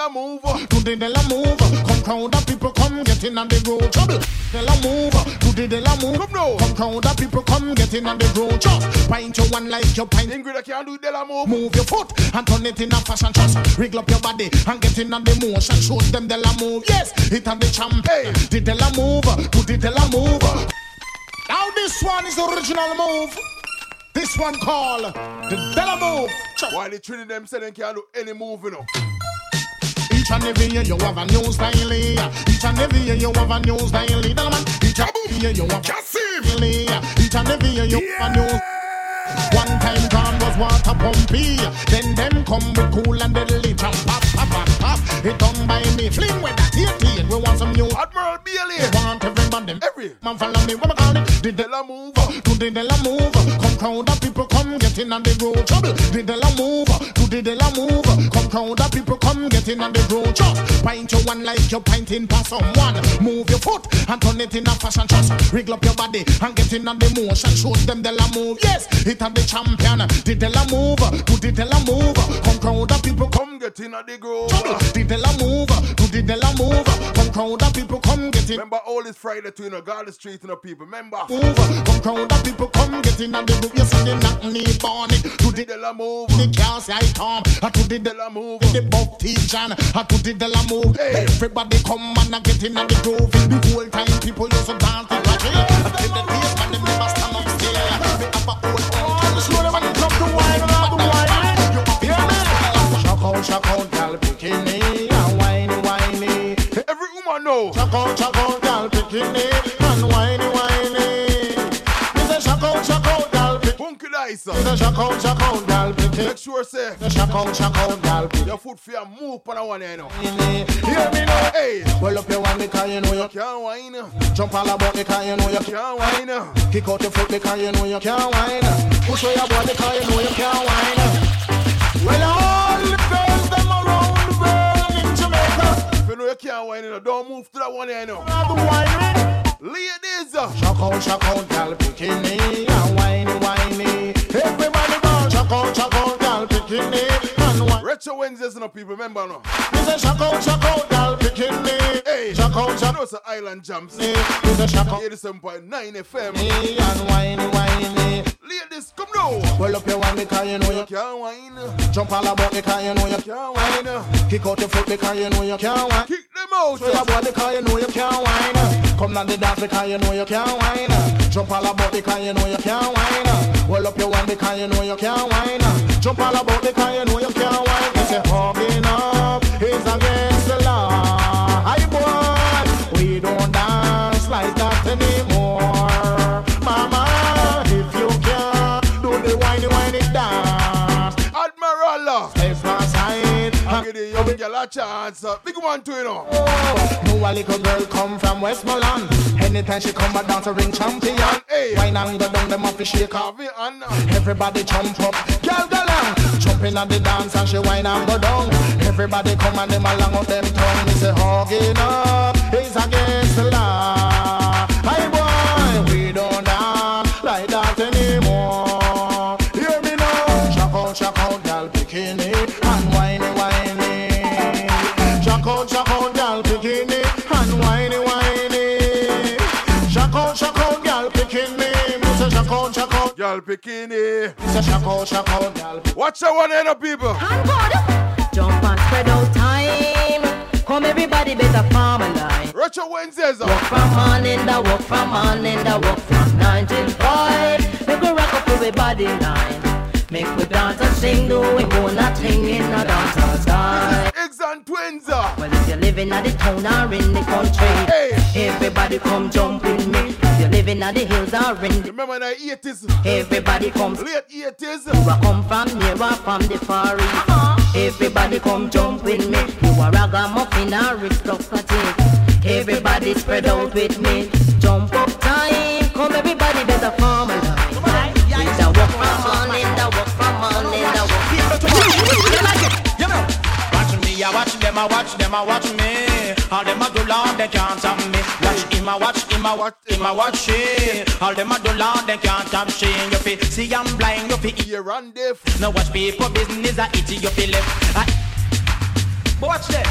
a move. Today they la move. Come crowd of people come get in on the road. Trouble. They la move. Today they la move. Come now. Come crowd of people come get in on the road. Chop. Pint your one like your pint. Ingrid I can't do they la move. Move your foot and turn it in a fashion. Trust. Wriggle up your body and get in on the motion. Show them they la move. Yes. It on the champ. Hey. Did they la move? Today they la move. Now this one is the original move. This one called the Della Move. Why the three of them say they can't do any move, you know? Each and every year you have a new style. Each and every year you have a new style. Each and every year you have a style. Each and every year you have a new style. One time gone was water pumpy. Then them come with cool and deadly. Pop, pop, pop, pop. It done by me. Fling with that tea. We want some new Admiral Bailey. We want everybody. Every man follow me. What I call it? Did they la move? Today they la move. Come crowd of people come getting on the road. Trouble. Did they la move? Today they la move. Come crowd of people come getting on the road. Chop. Pint your one like you're pinting past someone. Move your foot and turn it in a fashion. Trust. Wriggle up your body and get in on the motion. Show them they la move. Yes. It and the champion. Did they la move? Do did they la move? Come crowd of people come get in at the groove. Did they la move? Do did they la move? Come crowd of people come get in. Remember all this Friday to, you know, guard the street, you know, people. Remember. Move. Come crowd of people come get in at the groove. Yes, and they knock me born it. Do did they la move? The girls I Tom. I do did they la move? The Bob T Jan. I do did they la move? Hey. Everybody come and I get in at the groove. The whole time people used to dance to the jail. I did the tears and the members stand up still. We have a whole Chuck out, gal, picking me. And whiny, whiny. Every woman knows. Chuck out, gal, picking me. And whiny, whiny. It's a chuck out, gal, picking me. Punky dicer. It's a chuck out, gal, picking me. Make sure, say. It's a chuck out, gal, picking me. Your foot fear move, but I want to know. Hear me now, hey. Well up your one, because you know you can't whine. Jump all about, because you know you can't whine. Kick out your foot, because you know you can't whine. Push away your body, because you know you can't whine. Well, all you know you can't whine, you know. Don't move to that one, you know. Ladies, chuck out, girl, picking me, and whiny, whiny. Everybody bounce, chuck out, girl, picking me, and whiny. Retro Wednesdays, you know, people, remember, no. It's a chuck out, girl, picking me. Hey, chuck out, chuck out. You know, it's an Island Jamz. It's a chuck out. 87.9 FM. Me and whiny, whiny. Ladies, come now. Well up your wine because you know you can't wine. Jump all about because you know you can't wine. Kick out your foot because you know you can't wine. Kick them out. Sway about because you know you can't wine. Come down the dance because you know you can't wine. Jump all about because you know you can't wine. Well up your wine because you know you can't wine. Jump all about because you know you can't wine. It's a hugging up is against the law. Aye boy, we don't dance like that anymore. You big girl a chance, big one too, you know. No, a little girl come from Westmoreland. Anytime she come, a dancer ring champion. Hey. Wine and go down, them up to shake off. Everybody jump up, girl galang. Jumping at the dance and she wine and go down. Everybody come and them along up them tongue. They say hugging up is against the law. Hey boy, we don't dance like that anymore. Hear me now, chuck out, girl bikini and whiny, whiny. Chuck out, girl, picking me, and whiny, whiny. Chuck out, girl, picking me. Mr. Chuck out, girl, picking me. Mr. Chuck out, girl. Watch your one, up, people. Jump and spread out time. Come everybody, better farm and line. Retro Wednesdays. Walk from morning, da walk from morning, da walk from 9 to 5. We go rock up everybody line. Make we dance and sing, do we go not sing in a dance all time. Eggs and twins. Well, if you're living at the town or in the country, hey. Everybody come jump with me. If you're living at the hills or in the... Remember the 80s? Everybody come... Late 80s? You are come from near or from the far east. Everybody come jump with me. You are ragamuffin or aristocratic. Everybody spread out with me. Jump up time. Come everybody, better form a line. That walk from morning, that walk from morning, that walk. You like it, you know. Watch me, I watch them, I watch them, I watch me. All them I do long, they can't stop me. Watch him, I watch him, I watch him, I watch she. All them I do long, they can't stop she. You feel, see I'm blind, you feel ear and deaf. Now watch people business, I eat you feel left. But watch them.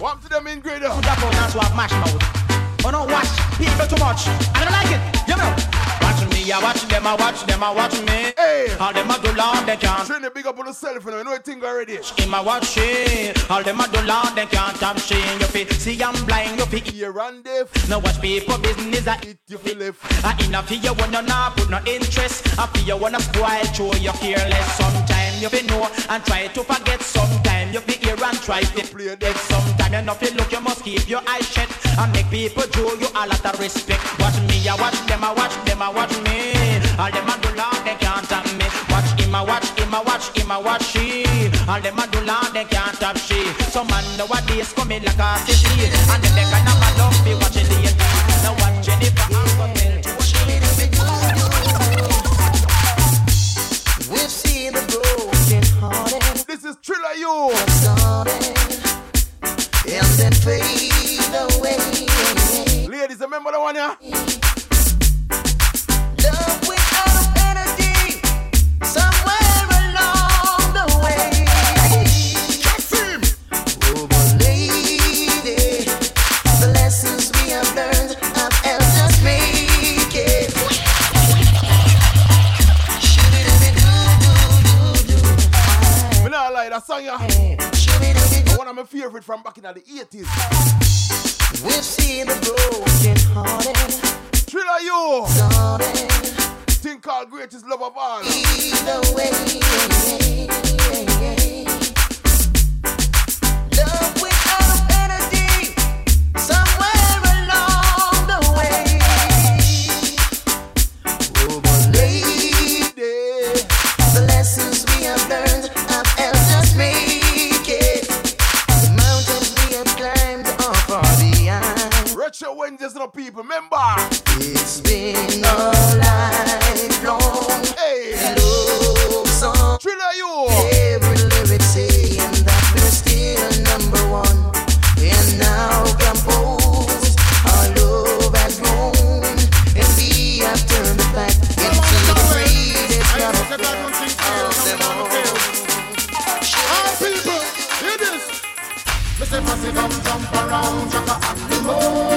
Warm to them in greater. Who that boy to have mash mouth? Oh no, watch people too much. I don't like it. You know. Watch me, I watch them, I watch them, I watch me. Hey. All them I do long they can't. Train the big up on yourself, you know you think already. In my watching, all them I do long they can't. I'm seeing your feet, see I'm blind, your feet. You're on deaf. Now watch people business, I eat your feet left. I enough here, you wanna not put no interest. I feel you wanna spoil, show you careless. Sometimes you be know and try to forget. Sometimes you be here and try to play dead. Sometimes you know you look, you must keep your eyes shut. And make people show you a lot of respect. Watch me, I watch them, I watch them, I watch me. All them a do long, they can't stop me. Watch him, I watch him, I watch him, I watch she. All them a do long, they can't stop she. Some man nowadays coming like a city. And then they can't have a love, be watching the end. Now watch Jennifer Ampleton. We've seen the broken hearted. This is Triller You. And then fade away. Ladies, remember the one here? Yeah? One of my favorite from back in the 80s. We've seen the broken hearted. Triller You. Thing called greatest love of all. Either way, love without energy. Somewhere along the way. Oh, but lady, the lessons we have learned. Wednesdays no people, remember? It's been a lifelong. Hey, hello, song. Triller You. Every lyric saying that we're still number one. And now composed, our love has grown, and we have turned the back into the greatest love of them all. Our people, hear this. Mr. Pussy, come jump around, jump around the moon.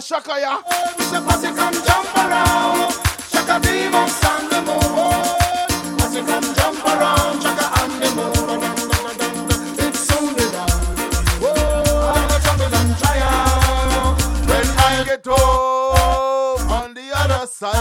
Shaka ya, Mr. Pussy come jump around. Shaka be must stand the moon. Pussy come jump around. Shaka and the moon. It's soon be done. Oh, I'm a trouble and trial. When I get home on the other side,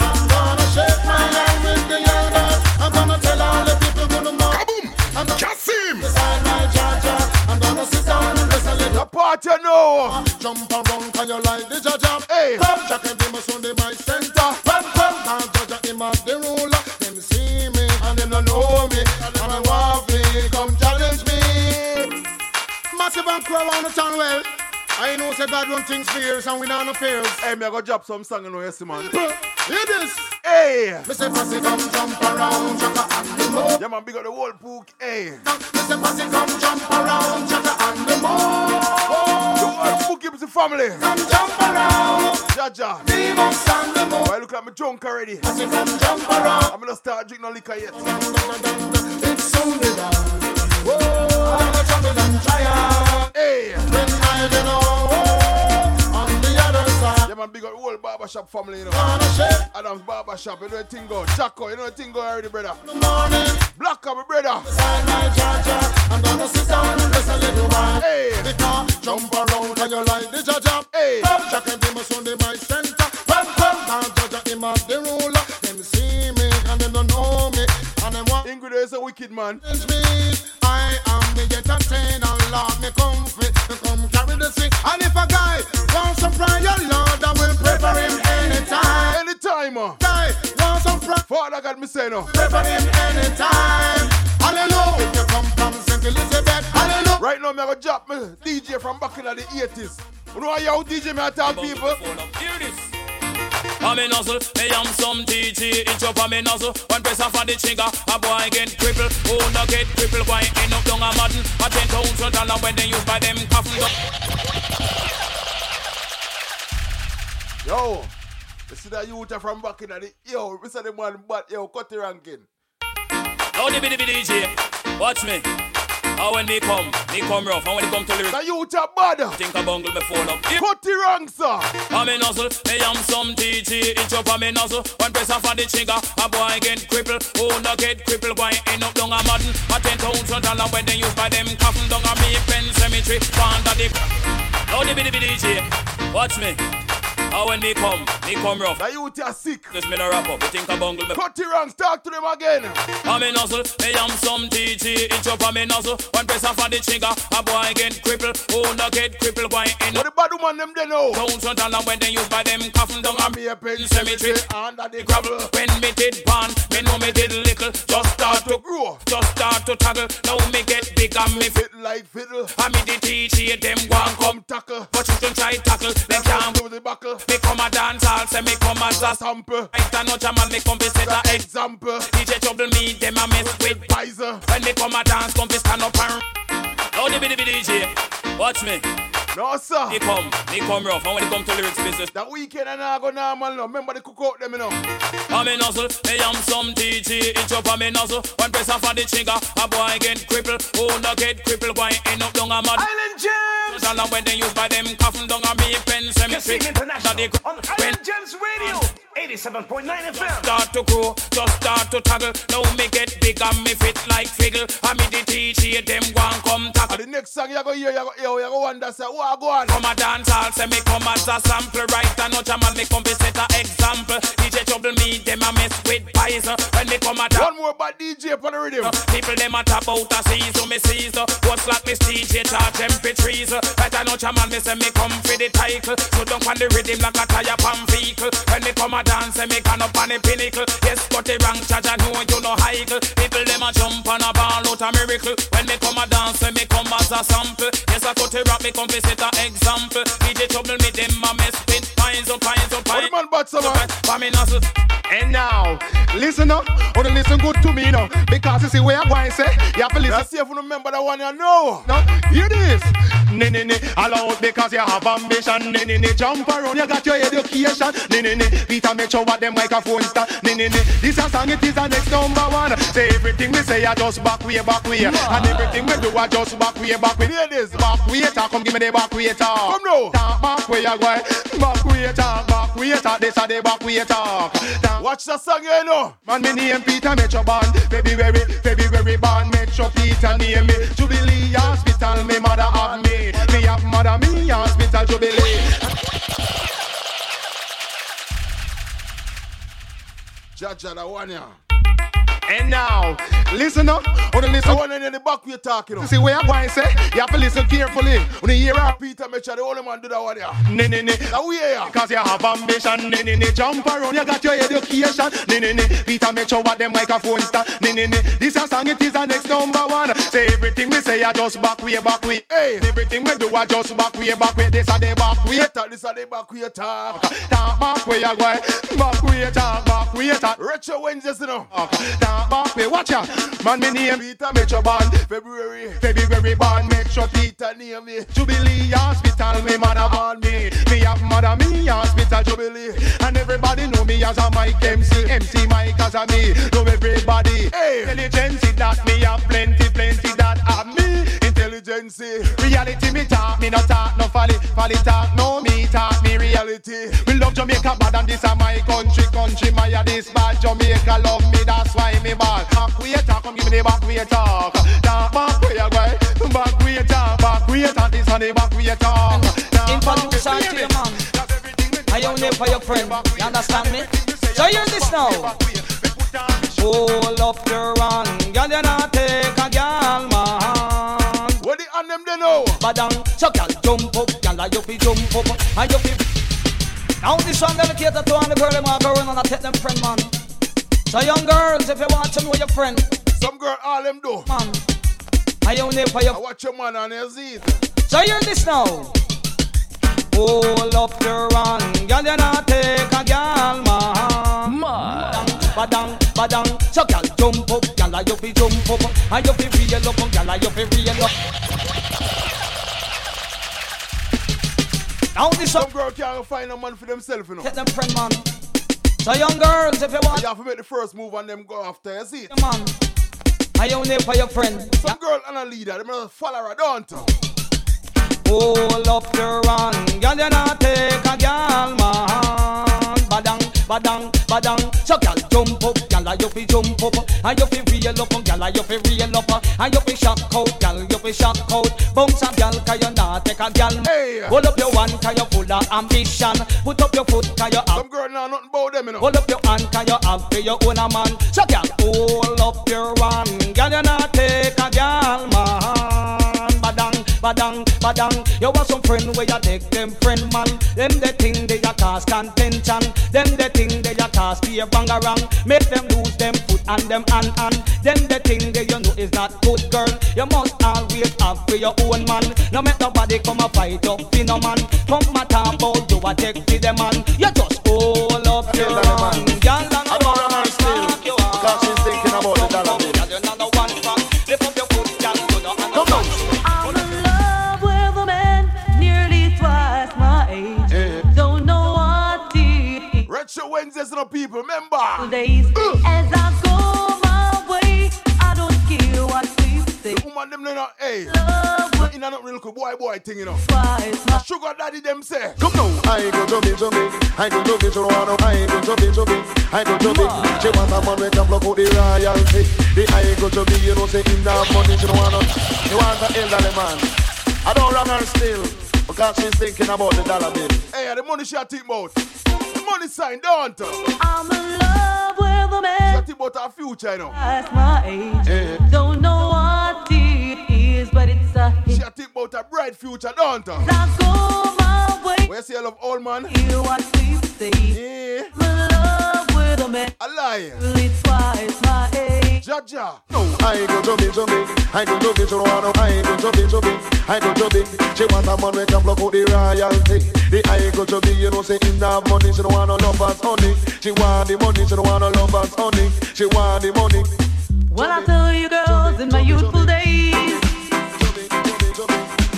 I'm gonna shake my hand with the elders. I'm gonna tell all the people gonna know. Kaboom! I'm gonna him beside my jaja. I'm gonna sit down and listen to the part you know. Jump around, can you like the jaja? Hey, Jack and him are Sunday by center. Now jaja him as the ruler. Them see me and them don't know me. And them I want me, come challenge me. Massive and crow on the channel. Well, I know say God run things fierce and we not no fears. Hey, me I go drop some song in the yes, man. Hear this. Hey, Mr. Pussy come jump around, Jack and the moon. Yeah man, big up the whole book. Hey, Mr. Pussy come jump around, Jack and the moon. Who gives the family? Come jump around. Jaja. I look like I'm drunk already. I'm gonna start drinking no liquor yet. It's soon be done. Whoa, I'm a trouble and trial. Hey, when I get on the other side. Yeah, man, big up the whole barbershop family, you know. Adam's barbershop, you know the thing go. Chaco, you know the thing go already, brother. Black up, brother. Beside my Jaja, I'm gonna sit down and listen a little while. Hey, jump around and you like the Jaja. Hey, Jack and him is on the my center. Now Jaja him as the ruler. Them see me and they don't know me. And them want Ingrid is a wicked man. I am the entertainer, Lord, me come fit, me come carry the seat. And if a guy wants some prayer, Lord, I will pray for him anytime. Anytime, guy wants some prayer. Father God, me say no. Pray for him anytime. Hallelujah. If you come from St. Elizabeth, hallelujah. Right now, me have a job, me DJ from back in the 80s. You know how DJ me attack people? Hear this. I'm a nozzle, I am some DJ, it's up on me nozzle. One press off on the trigger, a boy get crippled. Who not get crippled, why end up down a modern? A $10,000 when they use by them coffin. Yo, You see that youth from back in the... Yo, we see the man, but yo, cut the ranking. Now the biddy DJ, watch me. How when they come rough. And when they come to lyrics, the youth are bad. Think I bungle my phone up. Cut the rank, sir. I'm a nozzle, I am some DJ. It's up on me nozzle. One press off on the trigger, a boy get crippled. Oh, no get crippled, boy end up down a modern. A $10,000 when they use by them coffin down a me pen cemetery. Panda the... Now the biddy DJ, watch me. How when they come rough. The youth are sick. This me no wrap up, you think I bungle me. Cut the ranks, talk to them again. I'm a nozzle, I am some TT. It's up on me nozzle, one press off on the trigger. A boy get crippled, oh no get crippled, boy ain't no. What the bad woman them they know? Don't shut down when they use by them coffin down on me a pen cemetery under the gravel. When me did ban, me know me did little. Just start to grow, just start to tackle. Now me get big and me fit like fiddle. And me the TT, them one come tackle. But you don't try tackle, they can't do the buckle. Me come a dance hall, say me come as a sample. I stand no jam and me come to set an example. DJ trouble me, them a mess with Pizer. When me come a dance, come to stand up and... Now the biddy DJ, watch me. No, sir. They come rough. And when they come to lyrics business, that weekend and I go normal now. Remember they cook out them, you know. I'm a nozzle, I am some DJ. It's up on me nozzle. One press off on the trigger, a boy get crippled. Oh, no get crippled, boy end up down a mud. Island Jamz! And when they use by them coffin down a me pen cemetery. International on Island Jamz Radio 87.9 FM. Start to grow, just start to tackle. Now me get big and me fit like figgle. And me the DJ, them one come tackle. The next song you go hear, you go wonder, say, I go on. Come a dance hall, say me come as a sample. Right and no jam and me come be set a example. DJ trouble me, them a mess with Pfizer. When me come a dance. One more bad DJ for the rhythm. People them a tap out a season, me season. What's like Miss DJ charge MP3s. Right and no jam and me say me come for the title. So don't want the rhythm like a tire pan vehicle. When me come a dance, say me can up on the pinnacle. Yes, got the rank charge and who you no hicle. People them a jump and a ball out a miracle. When me come a dance, say me come as a sample. Yes, I got the rap, me come for set an example. DJ trouble me, them a mess with pines. And now, listen up, or listen good to me now, because you see where I'm going, say, you have to listen. Let's see if you remember the one you know. Now, hear this. Nene, allow it because you have ambition. Nene, jump around, you got your education. Nene, Peter, make sure what them microphone start. Nene, this a song, it is the next number one. Say everything we say, I just back way. And everything we do, I just back way. Hear this. Back way, come give me the back way, talk. Come now. Talk back way, I go. Back way, talk. This a the back way, talk. Watch the song, you know. Man, me name Peter, make sure born. February born, make sure Peter name me. Jubilee Hospital, me mother have me. Me have mother, me hospital jubilee. Jaja, the one here. And now, listen up. Or listen. I want in the back we talking. You know. See where I'm going, say. You have to listen carefully. When you hear a Peter, make sure the only man do that one here. Nene. That we here. Because you have ambition. Nene. Jump around. You got your education. Nene. Peter, make sure what them microphone start. Nene. This a song. It is the next number one. Say everything we say. I just back way. Hey. Everything we do. I just back way. This a the back way. This a the back way talk. Talk back way. I go. Back way talk. Retro Wednesdays, you know. Back way, watch out. Man, me name Peter, make sure born February born, make sure Peter name me. Jubilee Hospital, me mother born me. Me have mother, me hospital Jubilee. And everybody know me as a Mike MC Mike as a me. Know everybody. Hey. Intelligence that me have plenty that have me. Intelligence. Reality me talk, me no talk, no folly talk, no me talk, me reality. We love Jamaica bad and this a my country, my this bad Jamaica love me, that's why me. Back way talk, come give me the back way talk. Talk back way, boy. Back way talk. This on the back way talk. Introduction to your man. I only for your friend. You understand me? So hear this now. Hold up your hand, girl. You not take a girl man. What the on them they know? Badang, so girl jump up, girl. You fi jump up, and you fi. Now this one dedicated to all the girl man going on. I take them friend man. So young girls, if you want to know your friend. Some girl, all them do. Man, I only for your... I watch your man on his eat. So hear this now. Hold up your hand. Girl, you not take a girl, man. Badang. So girl, jump up. Girl, you be jump up. And you be real up. Girl, you be real up. Now this... Some girl can't find a man for themselves, you know. Take them friend, man. So young girls, if you want, you have to make the first move and them go after, you see it? Come on. I own it for your friend. Some girl and a leader, them just follow her, don't you? Hold up your hand. Girl, you not take a girl, man. Badang, badang, badang. So girl, jump up. Girl, you fi jump up. And you fi real up. Girl, you fi real up. And you fi shock out. Girl, you fi shock out. Bounce a girl, cause you not take a girl. Hey. Hold up your hand, cause you full of ambition. Put up your foot, cause you have. Some girl know nothing about them, you know. Hold up your hand, cause you have for your own a man. So girl, hold up your hand. Girl, you not take a girl, man. Badang, badang, badang. You want some friend where you take them friend, man. Them the thing they a cause contention. Them the thing they a cause fear bangarang. Make them lose them foot and them hand. Them the thing they you know is not good, girl. You must always have for your own man. No make nobody come a fight up for no man. Come a talk about you a take for the man. You just hold up your hand. Girl, and I don't know still. Cause she's thinking about the dollar bill. Girl, you know the one fuck. Lift up your foot, girl. You know and come on. Wednesdays no people, remember? Days as I go my way, I don't care what they say. The woman them not, hey. Love in not real cool boy thing, you know. Sugar daddy them say. Come now, I go jumping. I go jumping, so I go jumping. I go jumping. She want a man with a block out the royalty. The I go jumping, you know, say in that money, she don't want to. You want an elderly man. I don't run her still because she's thinking about the dollar bill. Hey, the money she a think about. Money sign, don't you? I'm in love with a man. Chatting about our future, you know. That's my age. Yeah. Don't know what it is, but it's a hit. Chatting about a bright future, don't you? I go my way. Where's the love, old man? Hear what they say. Yeah. I'm in love with a man. A liar. It's twice my age. Jaja. No, I go jumping. I go jumping, so I go jumping. I go jumping. She want a man who can block out the royalty. The I go to be, you know, say in that money, she don't want no lovers honey. She want the money, she don't want no lovers honey. She want the money. Well, I tell you girls, in my youthful days,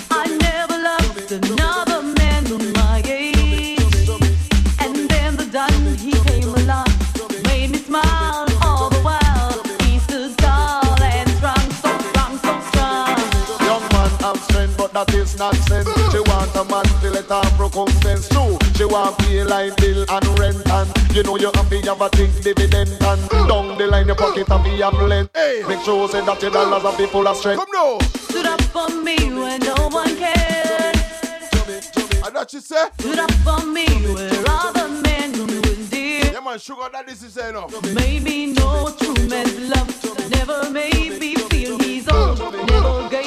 I never loved another man of my age. And then the done, he came along, made me smile all the while. He stood tall and strong, so strong, so strong. Young man have strength, but that is nonsense. A man to let her broke home fence too. She want pay line bill and rent and you know you have to have a thing dividend and down the line your pocket have to have lent. Hey. Make sure say that your dollars are full of strength. Come now. Stood up for me when no one cared. And that she said. Stood up for me where all the men who was dear. Yeah man, sugar that this is enough. Maybe no true man's love never made me feel he's old. Never gave.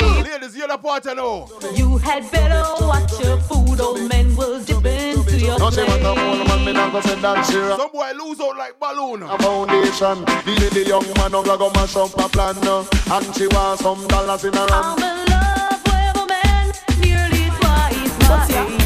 You had better watch your food, old men will dip into your plate. Some boy lose out like balloon. A foundation, the young man of Lago mash up a plan. And she wants some dollars in her hand. I'm in love with a man, nearly twice my age.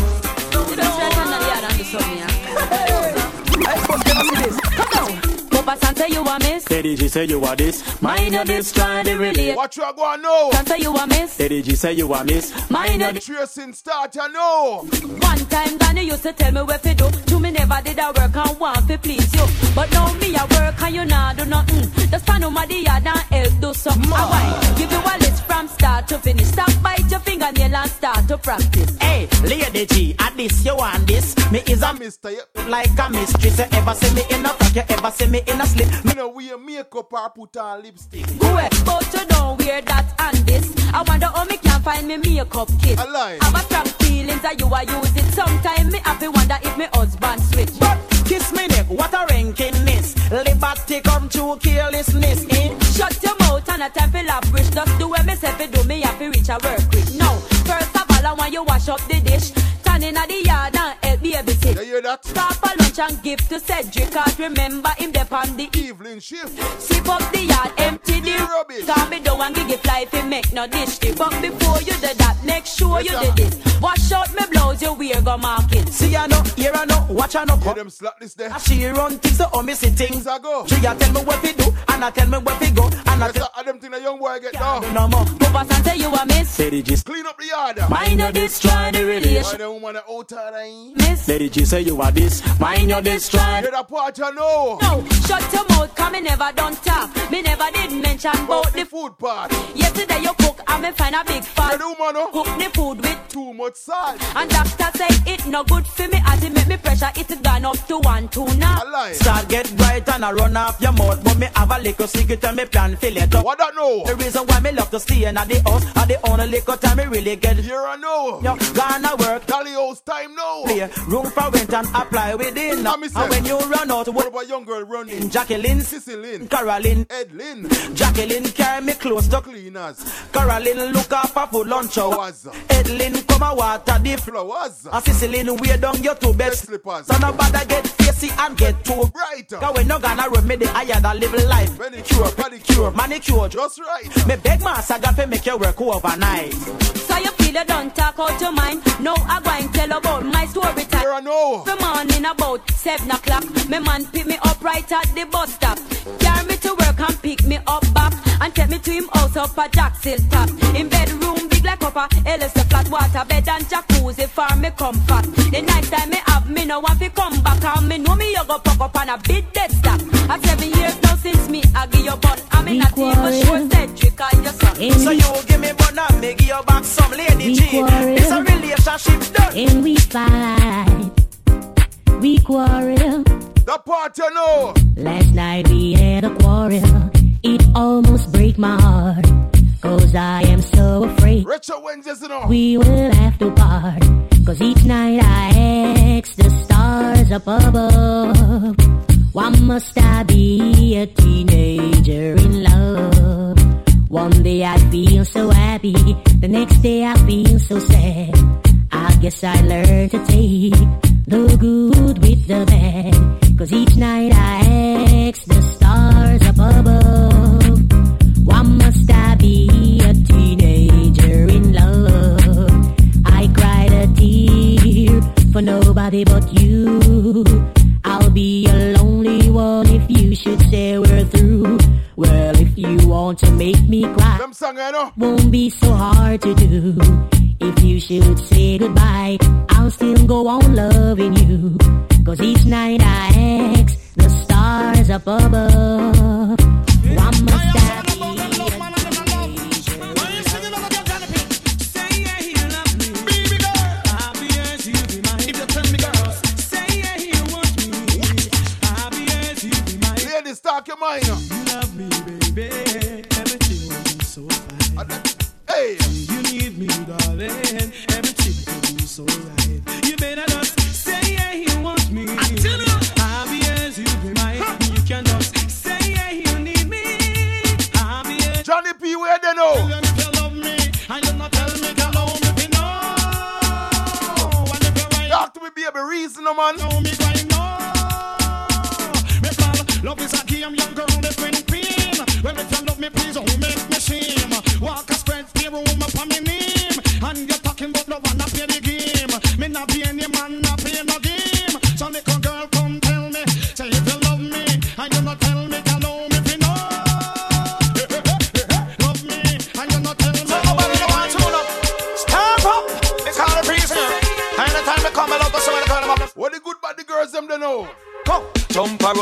Can't tell you I miss. Teddy G say you are this. Mind of this trying to relate. What you are gonna know? Can't tell you I miss. Teddy G say you are miss. Mind of this tracing start, you know. One time Danny used to tell me where to do. To me never did I work and want to please you. But now me I work and you not do nothing. Just find out my dear and help do something. I want give you a list from start to finish. Stop bite your fingernail and start to practice. Hey, Lady G, at this you want this. Me is a mister, yeah. Like a mistress. You ever see me in a frock, you ever see me in a slip. You know we makeup or put on lipstick. Go ahead, but you don't wear that and this. I wonder how me can find me makeup kit. I lie. I have a strong feelings that you are use it. Sometimes me have to wonder if my husband switch. But kiss me neck, what a rankiness. Liberty come to carelessness, eh? Shut your mouth and a time for lavish. Just do what me say fi do, me have to reach a work quick. Now, first of all I want you wash up the dish. Turn in at the yard and help me everything. You hear that? Stop for lunch and give to Cedric. Cause remember him there on the evening shift. Sip up the yard, empty the rubbish. Come me down and give it life and make no dish. But before you do that, make sure yes, you do this. Wash out me blouse, you wear go market. See I know, here I know. Watch her no come. Get them slap this day. As she run things to all me things I go. She a tell me what we do, and I tell me where we go, and I tell them thing the young boy get down. No more. Papa Santa, you a miss. Lady G, clean up the yard. Mind you destroy the relation. Mind the woman that old time. Miss. Lady G say you a this. Mind you destroy. Get a part you know. No, shut your mouth, cause me never done talk. Me never did mention about the food part. Yesterday you cook, and me find a big fat. The woman no cook the food with too much salt. And doctor say it no good for me, as it make me pressure. It's gone up to 1, 2 now. Start get bright and I run off your mouth, but me have a little secret and me plan fill it up. What I know? The reason why me love to stay in at the house, at the only little time me really get. Here I know. Yo, gonna work. Dolly house time now. Play room for rent and apply within. And when you run out, what about young girl running? Jacqueline, Cicely, Caroline, Edlin. Jacqueline carry me close to cleaners. Caroline look up for lunch hours. Edlin come and water the flowers. And Cicely wear down your two best slippers. So no bother get facey and get too bright. Cause we no gonna remedy higher than living life. Manicure, pedicure, manicure, just right. Me beg my saga for make your work overnight. So you feel you don't talk out your mind. No, I go and tell about my story time. Here I know. The morning about 7 o'clock, my man pick me up right at the bus stop. Carry me to work and pick me up back, and take me to him house up at Jack's Hilltop. In bedroom big like copper, LS the flat water bed and jacuzzi for me comfort. The night time me have, me no want to come back, and me know me you go pop up and a big dead stop. At 7 years now since me I give your bun, I mean not even sure Cedric and your son. So you give me bun and me give you back some lady G. It's a relationship done. And we fight, we quarrel. The part you know. Last night we had a quarrel. It almost break my heart, cause I am so afraid we will have to part. Cause each night I ask the stars up above, why must I be a teenager in love? One day I feel so happy, the next day I feel so sad. I guess I learned to take the good with the bad. Cause each night I ask the stars up above, why must I be a teenager in love? I cried a tear for nobody but you. I'll be a lonely one if you should say we're through. Well, if you want to make me cry, won't be so hard to do. If you should say goodbye, I'll still go on loving you. Cause each night I ask the stars up above, why must I be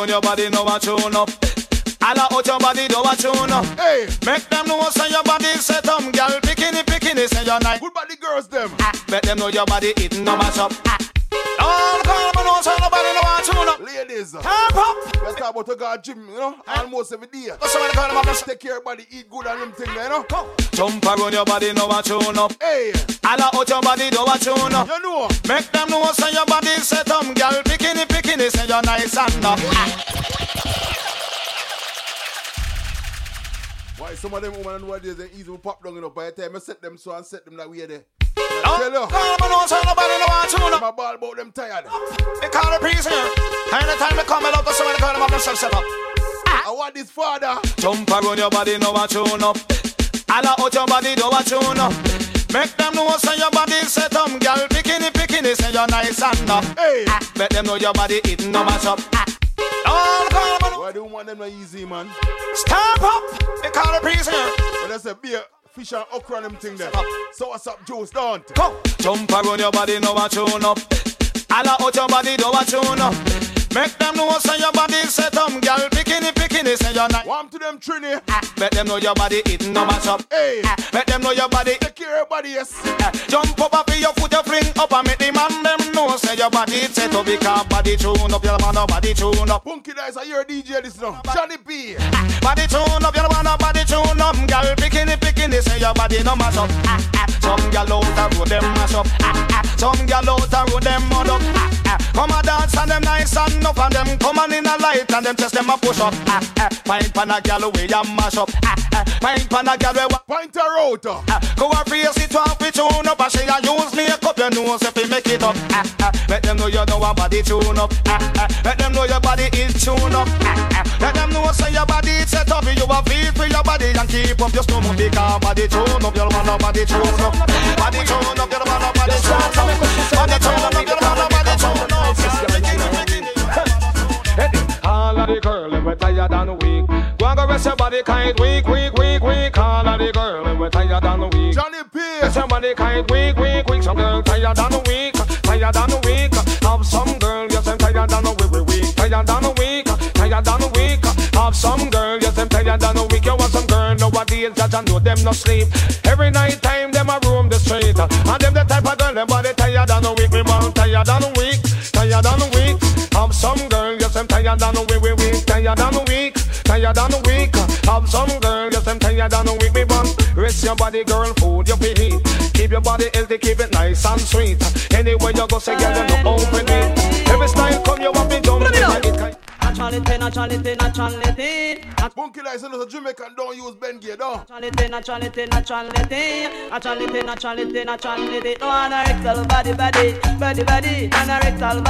your body eating no match up. Don't call me no, so nobody no want to know. Ladies, hop up. Let's talk about the guy gym, you know, almost every day. That's somebody call him up. Take care of your body, eat good and them things, you know. Jump around your body, no want to know. Hey. All out your body, no want to know. You know. Make them know, so your body set up. Girl, bikini, bikini, say you're nice and up. Why some of them women nowadays, they easily pop down, you know, by the time I set them so and set them like we are there. My ball about them tired. They call the priest here. Anytime I come out, I swear to God, I'm myself set up. I want this father. Jump around your body, no a tune up. All out your body, no a tune up. Make them know say your body set up, girl. Bikini, bikini, say you're nice and up. Hey, let them know your body eating no mash up. All common. Why do you want them not easy, man? Stop up. They call the prisoner. Well, that's a beer. Fish and okra them thing there. So what's up, Juice? Don't. Come. Jump around your body, no a tune up. All out your body, no a tune up. Make them know say your body set up, girl. Bikini, bikini, say you're nice. Warm to them trini. Let them know your body eating no mash up. Hey. Let them know your body. Take care of body, yes. Jump up and your foot, your fling up and make the man them know say your body set up because body tune up, your man no body tune up. Punky Dice, I hear DJ this now. Johnny B. Body tune up, your man no body tune up, girl. Bikini, bikini, say your body no mash up. Some girl out the road them mash up. Some girl out the road them mud up. Come and dance and them nice and up and them come and in a light and them just them a push up. Pint pan a gal away and mash up. Pint pan a gal away. Pint a rotor. Go a face it off with tune up and she a use makeup. You know if you make it up. Let them know you know a body tune up. Let them know your body is tuned up. Let them know say your body is set up. You a feel for your body and keep up your stomach because body tune up, your man a body tune up. Body tune up, your man a body tune up. Body tune up, your man a body tune up. All of the girls and we're tired and weak. Go and go rest your body kind weak. All of the girls and we're tired and weak. Johnny P. Rest your body kind weak. Some girl tired and weak. Have some girl, yes, I'm tired and weak. Tired and weak. Have some girl, yes, I'm tired and weak. You want some girl nowadays that I know them no sleep. Every night time them a roam the street. And them the type of girl them body tired and weak. We want tired and weak. Have some girl, yes, I'm tired and weak. Tired and weak. Have some girl, yes, I'm tired and weak. Me bun, rest your body, girl, food you eat. Keep your body healthy, keep it nice and sweet. Anywhere you go, say, girl, you know, open it. Every style come, you want me done. Naturality. Bunky Lice is a Jamaican, don't use Ben Gear, don't. Naturality. No anorectal body. Anorectal body. No anorectal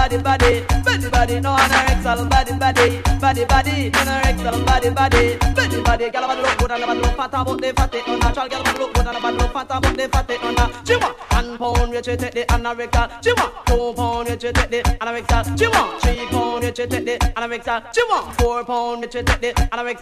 body. Anorectal body. Girl, I'm look good and I'm look fat about the fatty. No natural girl, I'm look good and I'm look fat about the fatty. No natural. 1 pound, you take the anorectal. 2 pound, you take the anorectal. 3 pound, you take the anorectal. 4 pound, you take the anorectal.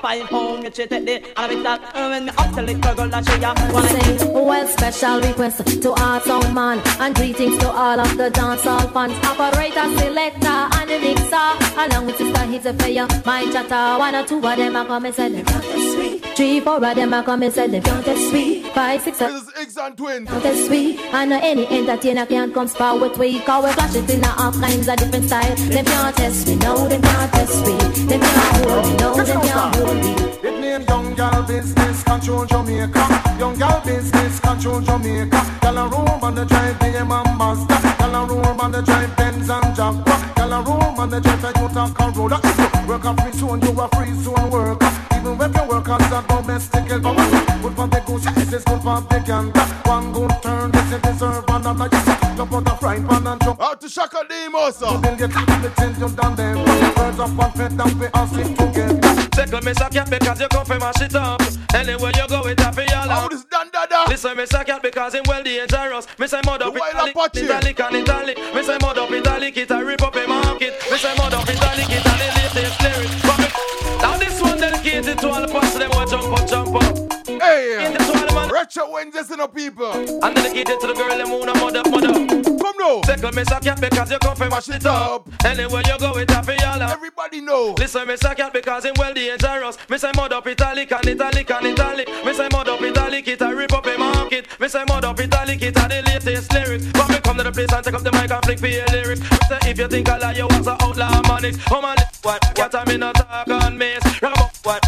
5 pound, you take the anorectal. And when me up to little girl that she got one. Sing, well, special request to our song man, and greetings to all of the dancehall fans. Operator, selector, and the mixer, along with sister hits a player. My chatter, 1 or 2 of them are coming, said them count as sweet. 3, 4 of them are coming, said them count as sweet. 5, 6, 7. This is X and Twin. Count as sweet, and any entertainer can come spar with we. Cause we flash it in all kinds of different styles. Them count as sweet. No, they can't test me. They can't hold me. No, they can't hold me. It name young girl business control Jamaica. Young girl business control Jamaica. Girl a roam on the drive, they a master. Girl a roam on the drive, Benz and Jaguar. Girl a roam on the drive, I go down Corolla. Work a free zone, you a free zone worker. Even when you work as a domestic helper, good for the goose, this is good for the gander. One good turn, this is deserve another. Jump out the frying pan and jump out to Shaka Demos. You build your top, the tin, you down there. Birds of one fit, that we all sleep together. Tickle me, suck it, because you come from my shit up. Anywhere you go, it's happy, y'all. How is Dandada? Listen, me suck it, because I'm well dangerous. Me say mud up Italic and Italic. Me say mud up Italic, it's a rip up in market. Me say mud up Italic, it's a now this one dedicated to all the parts of them who jump up. Hey, Retro Wednesdays in the people. I'm dedicated to the girl and moon and mother. Come now. Tickle me suck it because you come from mash it up. Anywhere you go it's happy y'all. Everybody know. Listen me suck it because I'm well dangerous. Me say mud up Italic and Italic and Italic. Me say mud up Italic it's a rip up a market. Me say mud up Italic it's a the latest lyrics. But me come to the place and take up the mic and flick for your lyrics. Say if you think I lie you was an outlaw manics. Oh man what I mean no talk on me.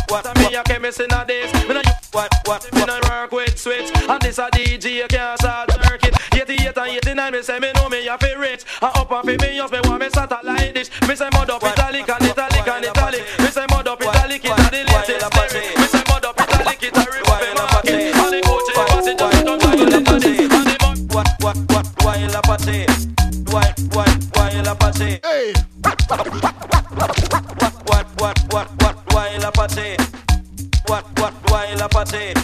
What I mean you can't miss in a days. Me no what me no work with switch. And this a DJ can't start circuit. 88 and 89 me say me know me a fi rich. And up and fi me use me want me satellite dish. Me say mud up Italic and Italic and Italic. Me say mud up Italic it's a the latest lyrics. Me say mud up Italic it's a rip up in a market. And the coach is passing just don't try to let the day. And the mud what while a party. While a party. Hey. What while a party. What while a party.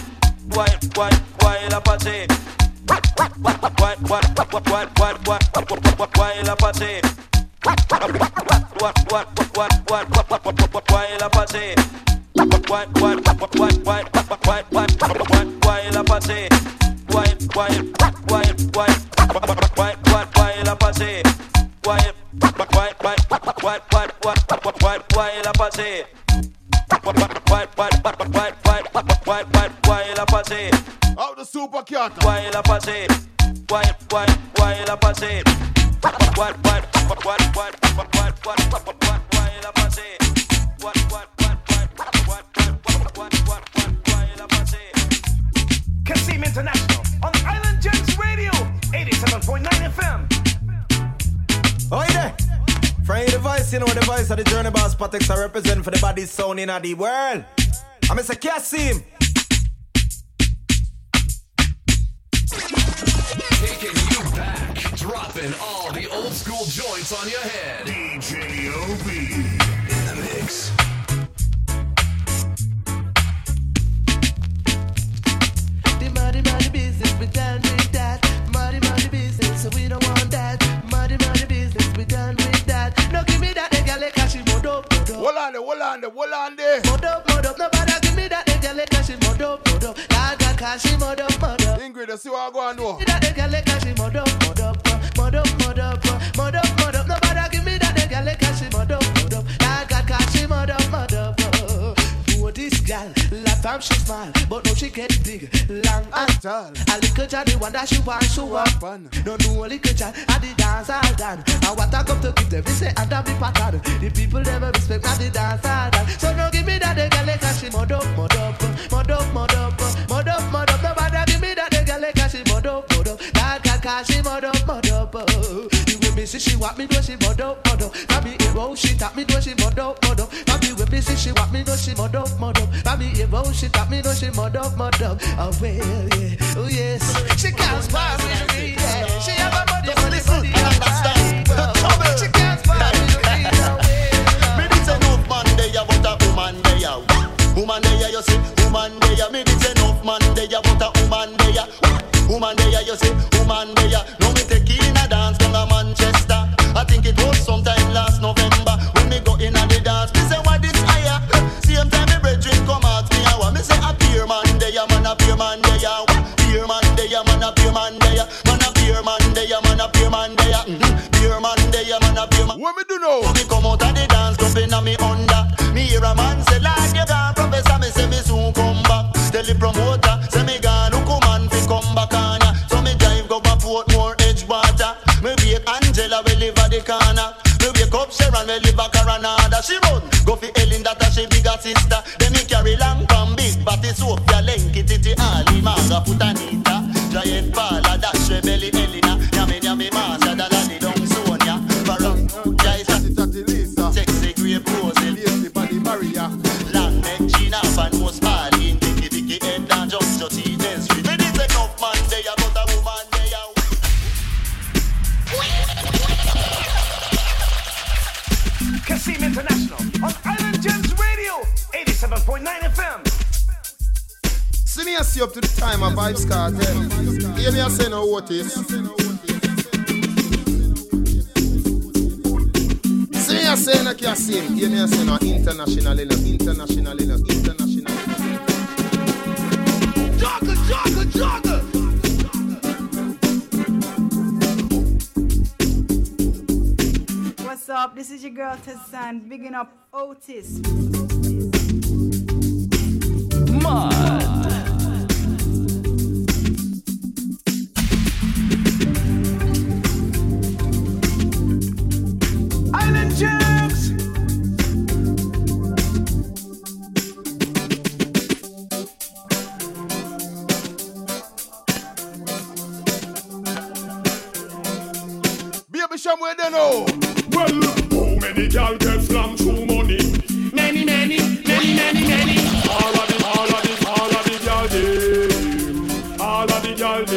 Sounding of the world. I'm Mr. Kasim. Taking you back, dropping all the old school joints on your head. DJ OB in the mix. The money, money business, we done with that. Money, money business, so we don't want that. Money, money business, we done with that. No, give me that. Hold on there. Mod up, nobody give me that girl like she mod up. I got cash, mod up. Ingrid, you see what I go and do? That girl like she mod up. Nobody give me that girl like she mod up. I got cash, mod up. Oh, this girl, last time she small, but now she get big, long and tall. A little child, the one that she want, show up. No new little child, I the dance all done. I want to come to give them, they say, and that be pattern. The people never respect, not the dance all done. So no give me that, they can let her, she mod up. Nobody give me that, they can let her, she mod up. That can she mod up. Oh. She want me, do she mod up. Baby, she tap me, do she mod up. Baby, when me see she want me, do she mod up. Baby, she tap me, do she mod up. Oh well, yeah, oh yes. She can't spar with me, yeah. She have a body. She can't spar with me, no way. Maybe it's enough man there, but a woman there. Woman there, you see, woman there. Maybe it's enough man there, but a woman there. Woman there, you see, woman there. No me take it in a dance, from a Manchester. I think it was sometime last November when me go in and the dance. Me say what is higher? Same time me brethren come ask me how. Me say a peer man there, man a peer man there. Peer man there, man a peer man there. Man a peer man there, man a peer man there. Peer man there, man a peer man. What me do now? So me come out of the dance, jumping on me under. Me hear a man say like you gone, professor. Me say me soon come back. Tell the promoter say me gone, look who man fi come back on ya. So me drive go back Portmore, Edgewater. Me wake Angela, we live at the corner. Me wake up Sharon, we live at Coronada. She run, go fi Ellen, that a she bigger sister. Then me carry long from big, batty Sophia, Lenky, Titi, Ali, Maga, Putanita, Giant Paula, Dash, Rebelli, Elena, Yami, Yami, Masha, Dalani, Dong, Sonia, Barang, Jais, Tati, Lisa, Sexy, Grey, Posey, Lacey, Paddy, Maria, Long Neck, Gina, Van, Most, Pauline, Dicky, Dicky, Ed, and Just, Jotty, Dance, Free. Me this enough man, they are but a woman. Kasim International on Island Jamz Radio 87.9 FM. See me and see up to the time of Vibes Cartel. Hear me and say no Otis. See me and say no Kasim. Hear me and say no international. Jogger. What's up? This is your girl Tessan, bigging up Otis. Mud. Island Jamz. Baby, somewhere they know. Well, how many girls get slammed through money? Many. All of the girls them. All of the girls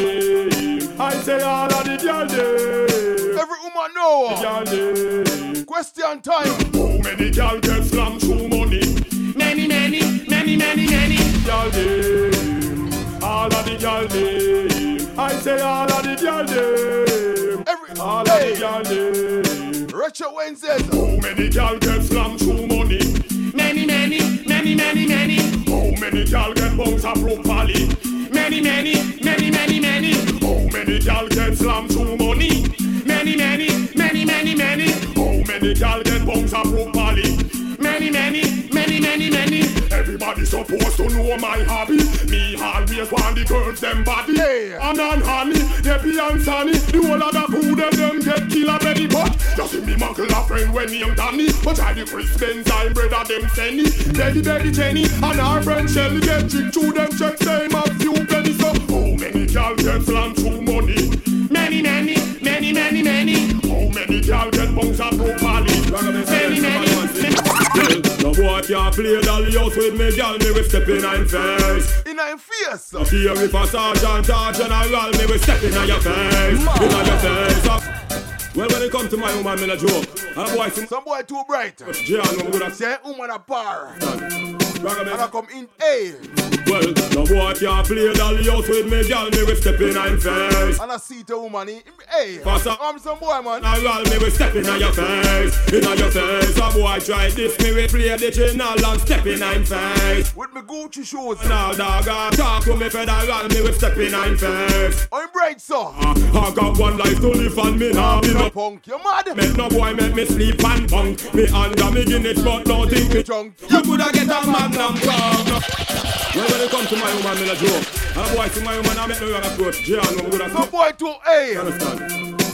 them. I say all of the girls them. Every woman know. Question time. How many girls get slammed through money? Many. Girls them. all of the girl name. I say all of the girl name. Every all day. Of the girl name. Retro Wednesdays. How many girl get slammed through money? Many, many, many, many, many. How many girl get bounced up properly? Many, many, many, many, many. How many girl get slammed through money? Many, many, many, many, many. How many girl get bounced up properly? Many, many, many, many, many. Everybody supposed to know my hobby. Me always want the girls them body. Yeah. And on honey, they be on sunny. The whole of the food and them get killer belly but just see me muckle a friend when he and Danny. But I the Christians I'm brother them Senny. Daddy, Daddy, Jenny and our friend Shelly get chick to them checks them a few pennies. So how many girls get slammed through money? Many, many, many, many, many. How many girls get bunks and properly? Many, many, many. No boy can't play dolly house with me, girl. Me we step in your face. In your face. I see you with a sergeant or general. Me we step in your face. Ma. In your face. Well, when it comes to my woman, me a joke. And a boy some boy too bright. Jay, I'm gonna say woman a bar. And I come in A. Well, no boy can't play dolly house with me, girl. Me we step in your face. And I see the woman in A. I'm some boy man. General, me we step in your face. In your face. I try this, me we play the channel and step in I'm face. With me Gucci shoes. Now dog, I talk to me federal, me we step in I'm face. I'm bright, sir. I got one life to live and me now be no punk, you mad? Make no boy make me sleep and punk. Me under me Guinness but don't think me drunk. You coulda get a magnum dog. Well, when it comes to my woman, me a joke. And a boy to my woman, I make no wrong approach. G and no good. No boy to A. Understand?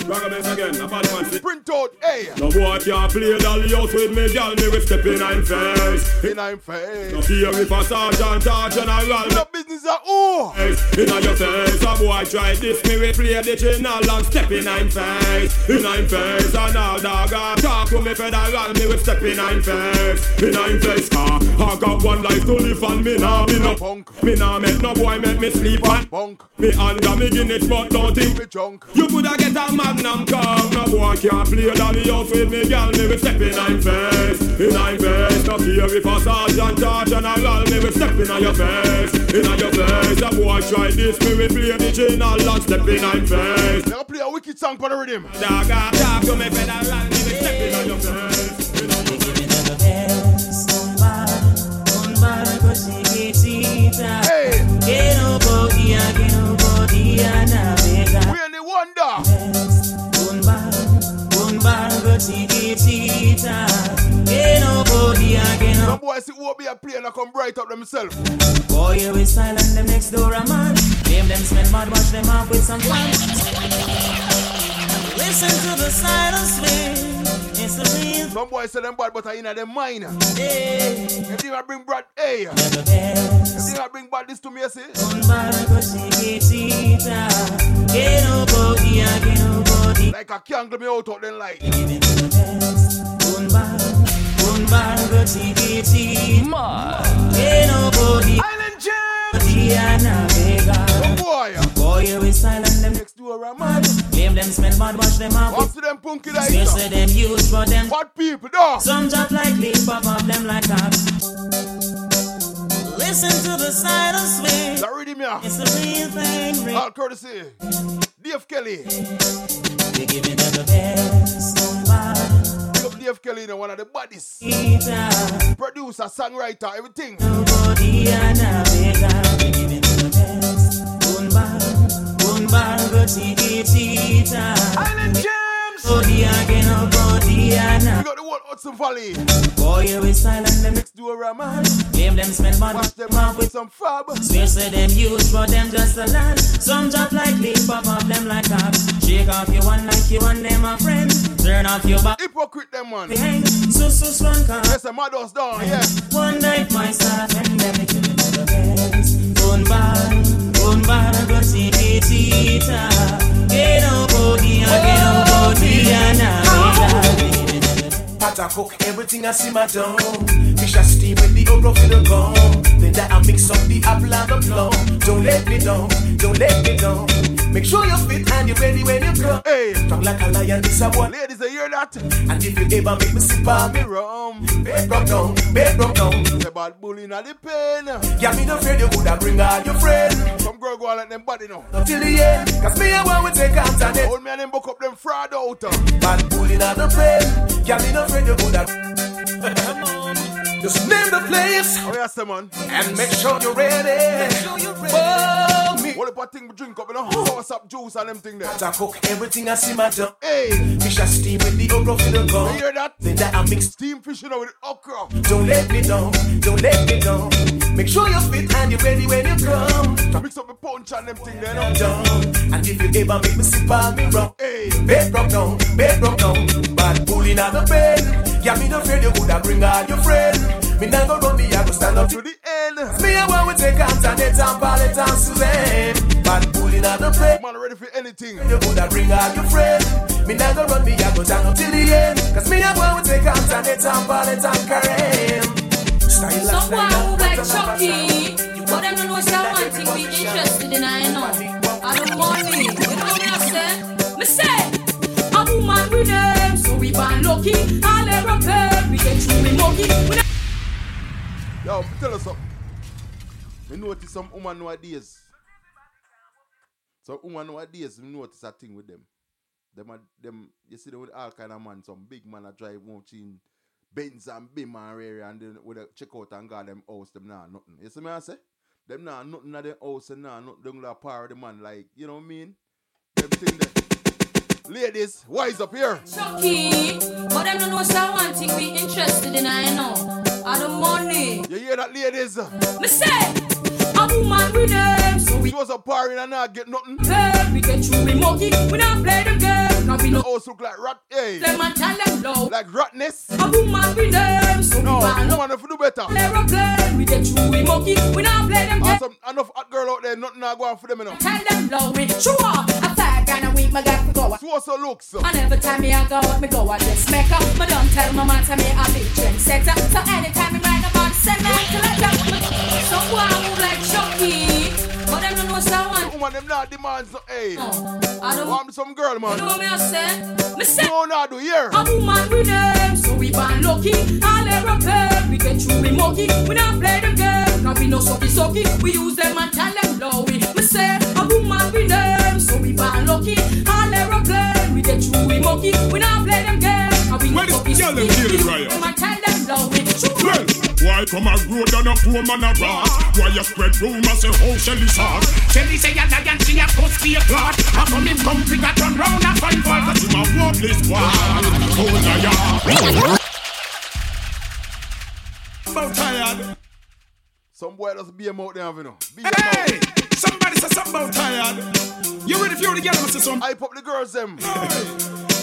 Again, a bad man print out, hey. No boy can't play dolly house with me, girl. Me with step in I'm face. In I'm face. No fear if a sergeant or general. No business at all. In your face. A boy try this, me we play the channel and step in I'm face. In I'm face. And all dog talk to me federal, me with step in I'm face. In I'm face. I got one life to live and me now be no punk. Me now make no boy make me sleep and punk. Me under me Guinness but don't think me drunk. You coulda get a man. I'm calm, no boy can't play dolly house with me, girl. Me with step in I'm face, in I'm face. No fear if a sergeant or general. Me with step in your face, in your face. A boy try this, me with play the channel and step in I'm face. Now play a wicked song for the rhythm. Dog, talk to me federal. Me with step in your face. Hey. We're the wonder. Some boys it won't be a play and I come bright up themselves. Boy, you with silent them next door a man. Name them smell mad, watch them up with some fun. Listen to the silence swing. It's the real. Some boys say them bad, but I in at them minor. Hey. If you bring Brad A. If you bring bad this to me, I say. Like I can't get me out of them light. Island Jamz! Boy, we silent them next door a man. Blame them, smell bad, watch them up. Watch them punky like this. Say them use for them. What people do? Some drop like leaf, pop up them like that. Listen to the side of swing. It's the real thing. All courtesy. DF Kelly. They give it the best. Pick up DF Kelly in one of the bodies. Producer, songwriter, everything. Nobody and Navigator. They give it the best. Boombar, Island Jamz. Nobody again, nobody and Hudson Valley. Boy, you is silent them next door a man. Blame them smell man. Watch them out with some fab. Swear say them use for them just a land. Some drop like leaf, pop up them like abs. Shake off your one like you want them a friend. Turn off your back. Hypocrite them man. Behind. So strong car. Yes, a madhouse down, yes. One night my son and then they give it to the best. Don't bar, go see the teacher. Get up, body, get up, body, I cook everything I see my dog. Fish I steam with the oil for the gum. Then that I mix up the apple and the plum. Don't let me down, don't let me down. Make sure you're fit and you're ready when you come. Hey, strong like a lion is a one. Ladies, I hear that. And if you ever make me sip on me rum, bed broke down. It's about bullying all the pain. Yeah, me no afraid you woulda bring all your friends. Some girl go all like them body now. Till the end, cause me and one we take hands on it. Old man and book up them fraud out. Bad bullying all the pain. Yeah, me no afraid you woulda. Just name the place. Oh, yes, man. And make sure you're ready. For me. What about thing we drink up, you know? What's up, juice and them thing there? I cook everything I see matter. Hey. Fish I steam with the okra for the gun. You hear that? Then that I mix steam fish you know, with the okra. Don't let me down. Make sure you're fit and you're ready when you come. I mix up the punch and them thing there, you know? And if you ever make me sip on me rum. Hey. Bed broke down. Bad pulling out the bed. Yeah, me no afraid you woulda bring all your friends. Me nah go run the yard to stand up to the end. Me a want we take hands and it and ball it and Suzanne. Bad pulling out the play. Man ready for anything. You woulda bring all your friends. Me nah go run the yard to stand up to the end. Cause me a want we take hands and it and ball it and Karen. So wow, like Chucky. But them don't know someone thing we interested in. I know. I don't want me. You know what I'm saying? Me say, a woman with them, so we born lucky. Yo, tell us something. We notice some woman nowadays. Some woman nowadays, we notice a thing with them. Them you see them with all kind of man, some big man that drive watching Benz and Bim and Rary, and then with a check out and got them house, them nah nothing. You see me I say? Them nah nothing at them house and nah nothing. Them like power the man, like, you know what I mean? Them thing that. Ladies, wise up here. Chucky, but I don't know someone thing we interested in. I know. I don't money. You hear that, ladies? Me say, a woman with them, so we was a party and I get nothing. Hey, we get you with monkey, we not play the game. Cause we know also look like rat. Hey, them and tell them low, like ratness. A woman with them, so no, we no, if you do better. Play a game, we get you with monkey, we not play them game. Some enough hot girl out there, nothing I go on for them enough. Tell them low, we sure. So looks. And every time me I go out, me go a dress maker. Me don't tell my man to me a big trend setter. So anytime me ride about send me to let them. So why move like Chucky? But them don't know someone. Woman them not demands no aid. I don't want some girl man. You know what me I say? Me say. No, no, do here. A woman with them, so we born lucky. All every play, we get through we monkey. We not play them game, cause we no sucky. We use them and tell them low. Me say a woman with them, so we born lucky. All we monkey, we not play them games. And we not copy them right. Why from a road and a poor man a rat? Why you spread rumors and how Shelly's hot? Shelly say a lion, she a coast be a plot. And from him come figure turn round and find fault. Cause him a worthless one. Oh, yeah. I'm tired. Some boy does BM out there, you know. Hey! Out. Somebody say something about tired. You ready if you're together, Mr. Some? I pop the girls, them.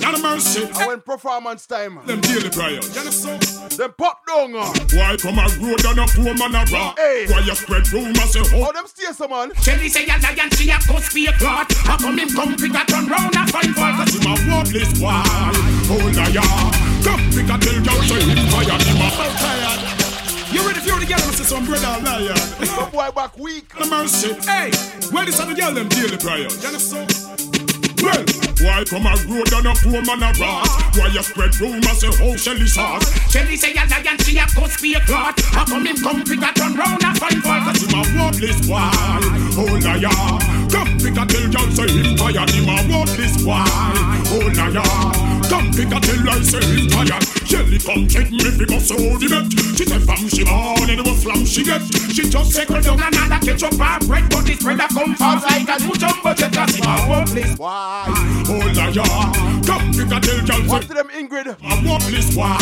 Not a mercy. I went performance time. Them daily prayers. Them pop down. Why come a road and a poor man a rock? Hey. Why you spread rumors and hope? Oh, them stay some man. Shelly say a lion, she a coast be a plot. How come him come figure turn round and find fault? Cause him a worthless one. Oh, liar. Come figure tell you so him fire. Him about tired. You ready if you're together, Mr. Some brother or liar? No boy back weak. No mercy. Hey, where is the girl them daily prayers? You know so? Well, why come a road and a poor man a rat? Why you spread rumors and how Shelly's hot? Shelly say a lion, she a coast be a plot. How come him come pick a turn round and find fault? Cause him a worthless one. Oh, liar. Come pick a tell girl say him tired. Him a worthless one. Oh, liar. Come pick a till I say him tired. Shelly come check me because so the bet. She said fam she born and it was flam she get. She just take her down another ketchup and bread. But this bread a come fast like a new jumbo jet. Cause him a worthless. Why? Oh liar. Come pick a till y'all say. What to them Ingrid? A worthless why?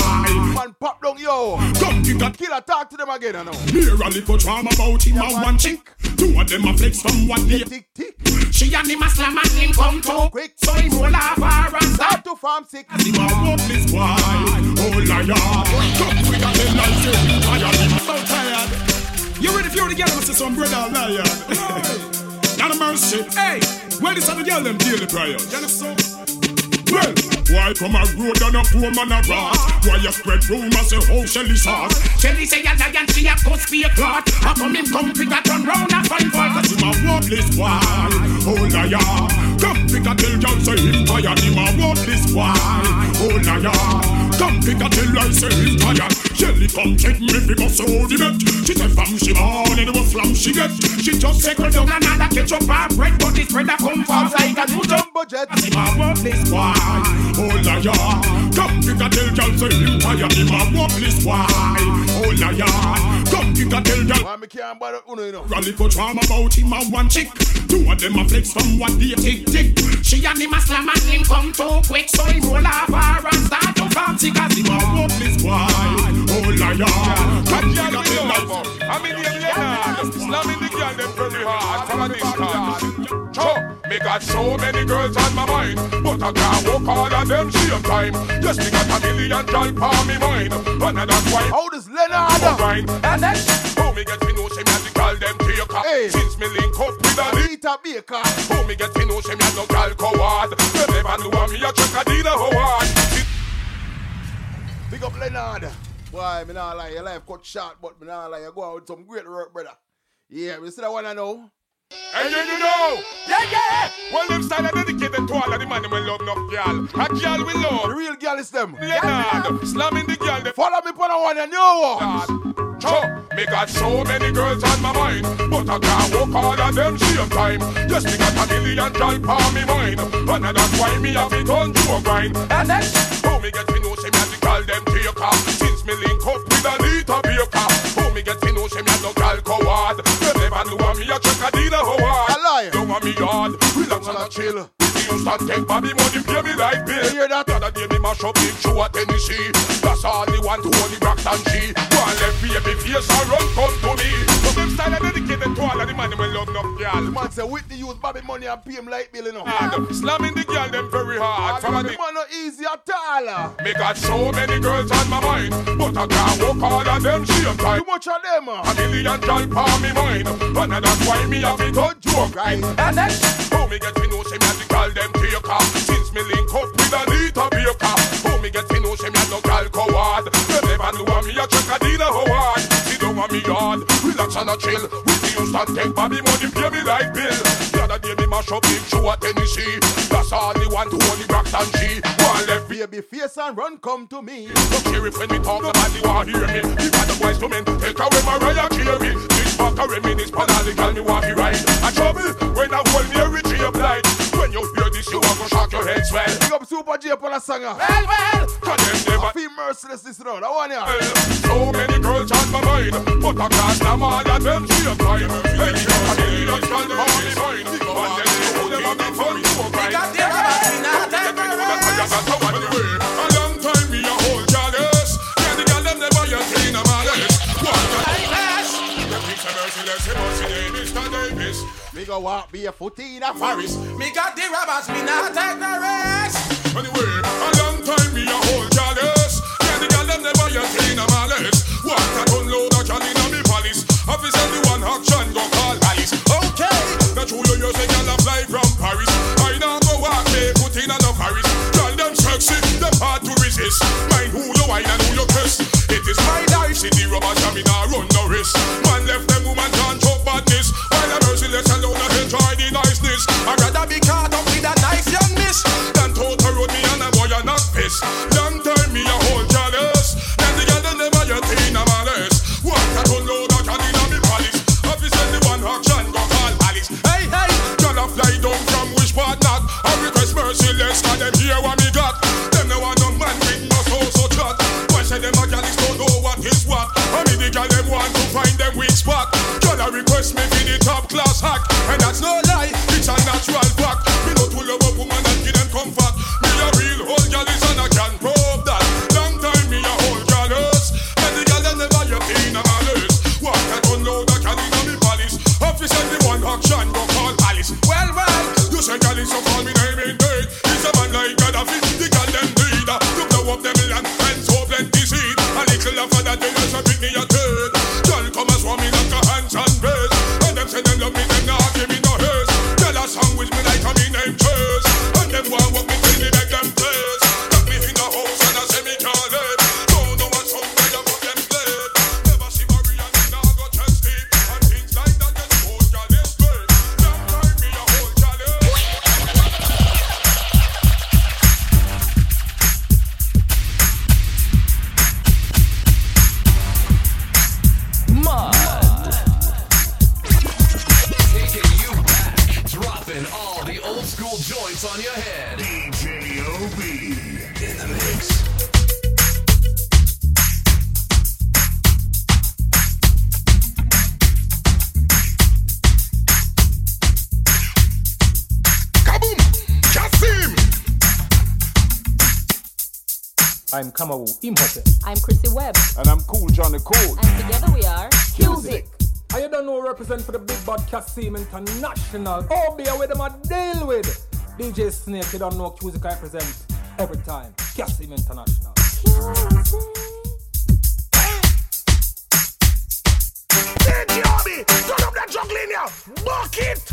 Man pop down yo. Come pick a killer talk to them again I know. Here a little drama about him and one chick. Two of them a flex from one day. Tick tick. She and him a slam and him come too quick. So him roll off her and start to farm sick. As him a worthless boy. Oh liar. Come with a hell and say him tired. Him so tired. You ready if you're together Mr. Some brother or liar? Not a mercy. Hey, where is the girl them daily prayers? You know so? Well, Why come a road and a poor man a rat? Why you spread rumors say how Shelly shot? Shelly say a lion, she a ghost be a clot. How come him come pick a turn round a fine fall? Cause him a worthless boy, oh liar. Come pick a tell y'all say him tired. Him a worthless boy, oh liar. Come pick a till I say him tired. Shelly come check me because so debate. She said fam she born and it was flam she get. She just say down another ketchup and bread. But this bread a come from like a two-ton budget. I say my worthless boy, oh liar. Come pick a tell y'all say him tired. Him a worthless boy, oh liar. Come pick a tell y'all. Why me can't bother uno you know. Rally for drama about him and one chick. Two of them a flex from what they tick tick. She and him a slam and him come too quick. So he roll off her and start to party. Cause him a worthless boy, oh liar. Come pick a tell y'all. I mean yeah yeah. Slamming the girl them very hard from a distance. Cho, me got so many girls on my mind, but I can't walk all of them same time. Yes, me got a million dollars for me mind, and that's why how does Leonard? And then how me get me know she me have to call them Baker. Hey. Since me link up with a Rita Baker, how me get me know she me have no call coward. You never knew me a check a dealer howard. Big up Leonard. Boy, me nah lie, your life cut short, but me nah lie, you go out with some great work, brother. Yeah, we see that one I know. And you know, yeah, yeah. Well, them style are dedicated to all of the man who love no girl. A girl we love. The real girl is them. Leonard, slamming the girl. They follow me for the one and new one. Cho, me got so many girls on my mind, but I can't walk all of them same time. Yes, me got a million dollars on me mind, and that's why me have it on to a grind. And then, how me get me know she me call them Baker. Since me link up with a little Baker, how me get me know she me no girl coward. You never knew me a chocadina howard. A liar. You want me yard? We long on a chill. Used to take Bobby money, pay me like bill. You hear that? The other day me mash up big show at Tennessee. That's all they want to only rocks and she. One left baby face and run come to me. But them style are dedicated to all of the man who love no girl. The man say with the youth Bobby money and pay him like bill enough. Slamming the girl them very hard. For the man no easy at all. Me got so many girls on my mind, but I can't walk all of them same time. Too much of them. A million dollars on me mind, and that's why me have it on joke. Right. And then how me get me know she me call them Baker. Since me link up with a little Baker, how me get me know she me no girl coward. You never knew me a chocadina howard. She don't want me yard, relax and a chill. We used to take Bobby money, pay me like bill. The other day me mash up big show at Tennessee. That's all they want to only rocks and she. One left baby face and run come to me. Don't care if when we talk about you want hear me. If I don't wise to men, take away my Mariah Carey. This fuck a reminisce, panali call me want me right. I trouble when I hold me a rich in your blind. When you hear this, you want to shock your head swell. Big up Super J upon a singer. Well, well. Cause them never feel merciless this round. I want ya. So many girls on my mind, but I can't stand all of them. She a time. Hey, I need a girl on me mind. But then you hold them up in front of you. I got them up in a time. I got them up in a way. A long time me a whole jealous. Yeah, the girl them never yet seen a man else. What the hell? The piece of merciless, the bossy name is Mr. Davis. Me go walk be a footy in a forest. Me got the robbers, me not take the rest. Anyway, a long time me a whole jealous. Yeah, the girl them never yet seen a man else. What a gunload a child in a me palace. Office and the one action go call Alice. Okay, the true you say girl fly from Paris. I now go walk me put in a Paris. Girl them sexy, them hard to resist. Mind who you wine and who you kiss. It is my life, city robbers and me now run no risk. Man left them woman can't talk badness. While I'm merciless and don't enjoy the niceness. I'd rather be caught up with a nice young miss than told her road me and a boy you're not pissed. Long time me a whole jealous. Then the girl never yet in a malice. What a gunload a can in a me palace. Office and the one action go call Alice. Hey, hey, girl a fly down from which part not. I request merciless cause them hear what me got. Them no one no man with no soul so trot. Why say them a gallus don't know what is what. I mean the girl them want to find them weak spot. Girl a request me for the top class hack. And that's no lie, it's a natural fact. Me not to love a woman and give them comfort. Me a real old gallus and I can prove that. Long time me a old gallus. And the girl them never yet in a malice. What I don't know that can in a me palace. Office and the one action go call Alice. Well, well, you say gallus so call me name in date. It's a man like God a fit, the girl them need. You blow up them land and so plenty seed. A little after that they just a pick me a third. Girl come and swarm me like a hands and bed. And them say them love me. Song with me like a me name first. And them want walk me till me make them first. I'm Kamawu Imhotep. I'm Chrissy Webb. And I'm Cool John the Cool. And together we are Cusick. I don't know represent for the big bad Kasim International. Oh, be away them I deal with. DJ Snake, you don't know Cusick I represent every time. Kasim International. DJ OB, turn up that juggling here. Buck it.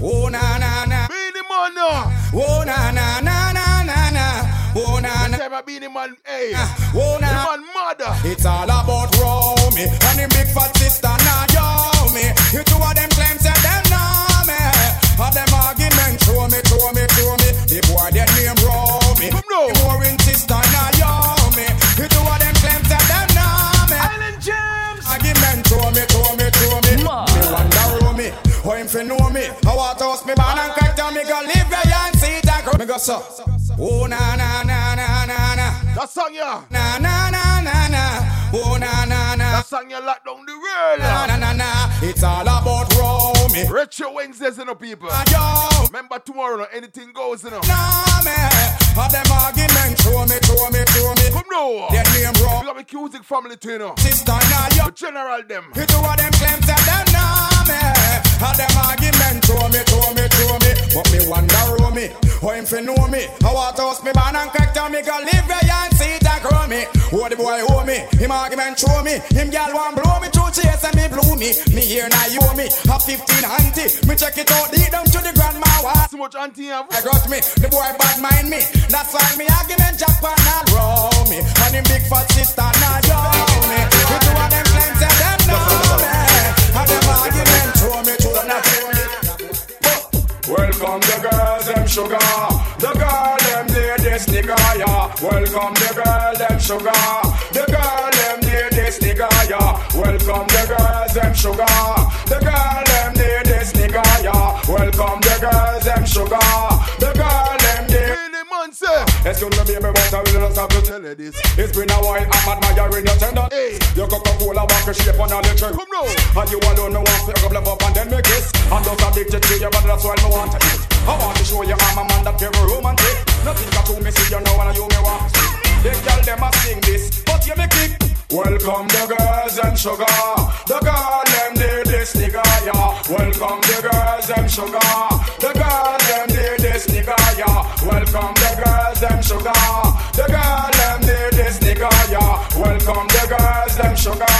Oh na na na, Beanie Man no. Oh na na na na na na. Oh na na. Never Beanie Man, hey. Oh na man mother. It's all about Romy and the big fat sister Naomi. You two of them claims and them know me. All them argument throw me. The boy that name Romy. No. The warring sister Naomi. You two of them claims and them know me. Island Jamz. Argument throw me. Ma. Oh, him fi know me. I want to house me man and crack down me go live where you and see that girl. Me go so. Oh na na na na na na. That song ya. Na na na na na. Oh na na na. That song ya lock down the world. Na na na na. It's all about Romy. Retro Wednesdays in the people. Yo. Remember tomorrow, anything goes in the. Nah me. All them arguments throw me. Come now. That name Romy. of a Cusick family too, you know. Sister, now you general them. You do what them claims and them know me. All them argument to me. But me wonder who me, how him fi know me. I want to house me ban and crack down me. Go live where you and see it and grow me. Who the boy owe me, him argument show me. Him gal want blow me through chase and me blow me. Me here now you owe me, a 15 auntie. Me check it out, lead them to the grandma. So much auntie have. I got me, the boy bad mind me. That's why me argument Japan and row me. And him big fat sister now yo me. You do what them claims and them know me. And them argument show me to the natural. Welcome the girls, them sugar. The girl, them ladies, nigga, yeah. Welcome the girl, them sugar. The girl, them ladies, nigga, yeah. Welcome the girls, them sugar. The girl, them ladies, nigga, yeah. Welcome the girls, them sugar. The girl, them ladies. Excuse me, baby, but I will just have to tell you this. It's been a while, I'm admiring your tender. Hey. Your Coca-Cola walk a shape on a little. Come now. And you alone, no one pick up, level up and then make kiss. I'm just addicted to you, but that's why I want to eat. I want to show you I'm a man that very romantic. Nothing got to me, see you now and you may want to see. They tell them I sing this, but you make it. Welcome the girls and sugar. The girl them did this nigga, yeah. Welcome the girls and sugar. The girl them did this nigga, yeah. Welcome the girls and sugar. The girl them did this nigga, yeah. Welcome the girls and sugar.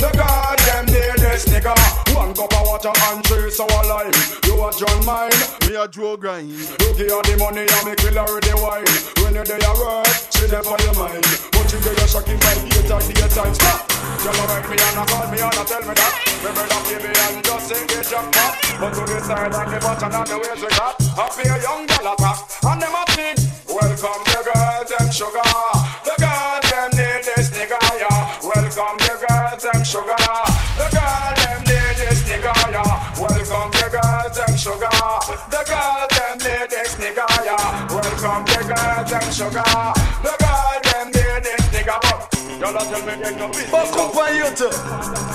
The girl them did this nigga. One cup of water and 3 sour lime. You a John mine, me a Joe grind. You give her the money and me kill her with the wine. When you do your work, she there for your mind. But you get your shocking by the time stop. You know right me and I call me and I tell me that. Me brother give me and just sing the jump pop. But to the side and the button and the ways we got. Happy a young girl attack and them a thing. Welcome the girls and sugar. The girls them need this nigga, yeah. Welcome the girls and sugar. The girls them need this nigga, yeah. Welcome the girls and sugar. The girls them need this nigga, yeah. Welcome the girls and sugar. The girls them need this nigga, yeah. Fuck up on YouTube.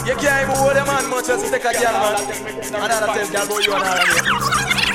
You can't even hold a man much as you take a girl, man. Another tell girl boy you and her.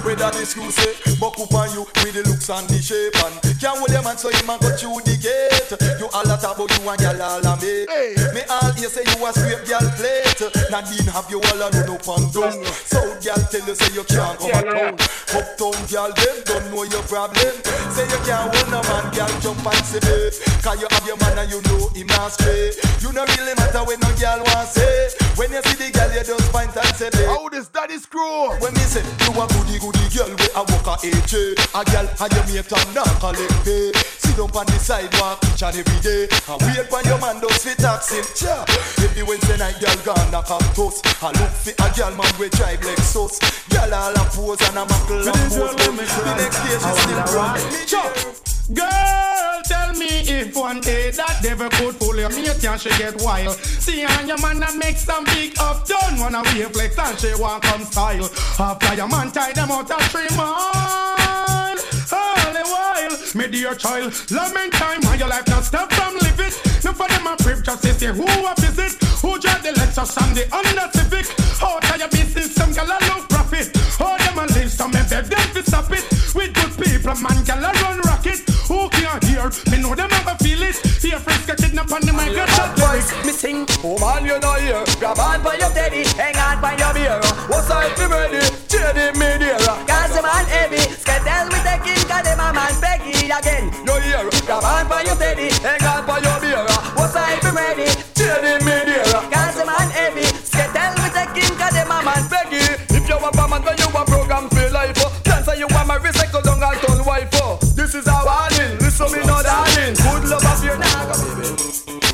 With that excuse, buck up on you with the looks and the shape and can't hold a man so you man got you the gate. You all that about you and girl all a mate. Me all you say you a scrape girl plate. Nadine have you all a run up and down. South girl tell you say you can't come at home. Uptown girl them don't know your problem. Say you can't hold a man girl jump and say babe. Cause you have your man and you know him not straight. You no really matter when no girl want say. When you see the girl you just find and say babe. How this daddy's crew? When me say you a goody girl with a walk a H. A girl and you mate and not collect pay. Sit up on the sidewalk each and every day. And wait when your man does fit taxing. If the Wednesday night girl gone knock up toast. I look for a girl man with tribe like sauce. Girl all a pose and a muckle and pose. The next day she still run. Girl, tell me if one day that devil could pull your mate and she get wild. See and your man that make some big up, don't wanna be a flex and she want some style. After your man tie them out of 3 months, all the while, me dear child, loving time and your life now step from living. Now for them a privilege just to see who a visit, who drive the Lexus and the Honda Civic. How tie your business, some gal a love profit. How them a live, some a beg them to stop it. With good people, man gal a run rocket. Who can't hear? Me know them never feel it. Here friends get kidnapped on the mic. Bad boys missing. Oh man, you know here. Grab on by your daddy. Hang on by your mirror. What's up, you ready? Jaded me dear. Cause the man heavy. Scandal with the king. Cause the man beggy again. No here. Grab on by your daddy. Hang on by your mirror. What's up, you ready? Jaded me dear. Cause the man heavy. Scandal with the king. Cause the man beggy. If you want a man, when you want program for life. Cancer you want my recycle down and turn wife. This is our warning, listen me now darling. Good love of your naga baby.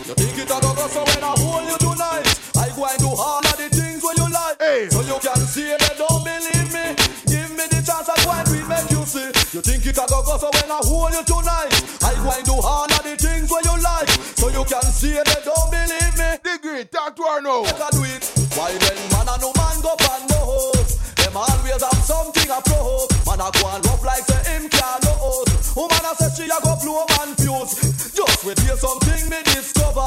You think it a go so when I hold you tonight I go and do all of the things where you like. Hey. So you can see they don't believe me. Give me the chance I go and we make you see. You think it a go so when I hold you tonight I go and do all of the things where you like. So you can see they don't believe me. Degree, talk to her now. I can do it. Why then man and no man go and no hoes. Them always have something I pro. Man I go and rough like the him can no host. Woman, I said she a go blow man fuse. Just wait till something me discover.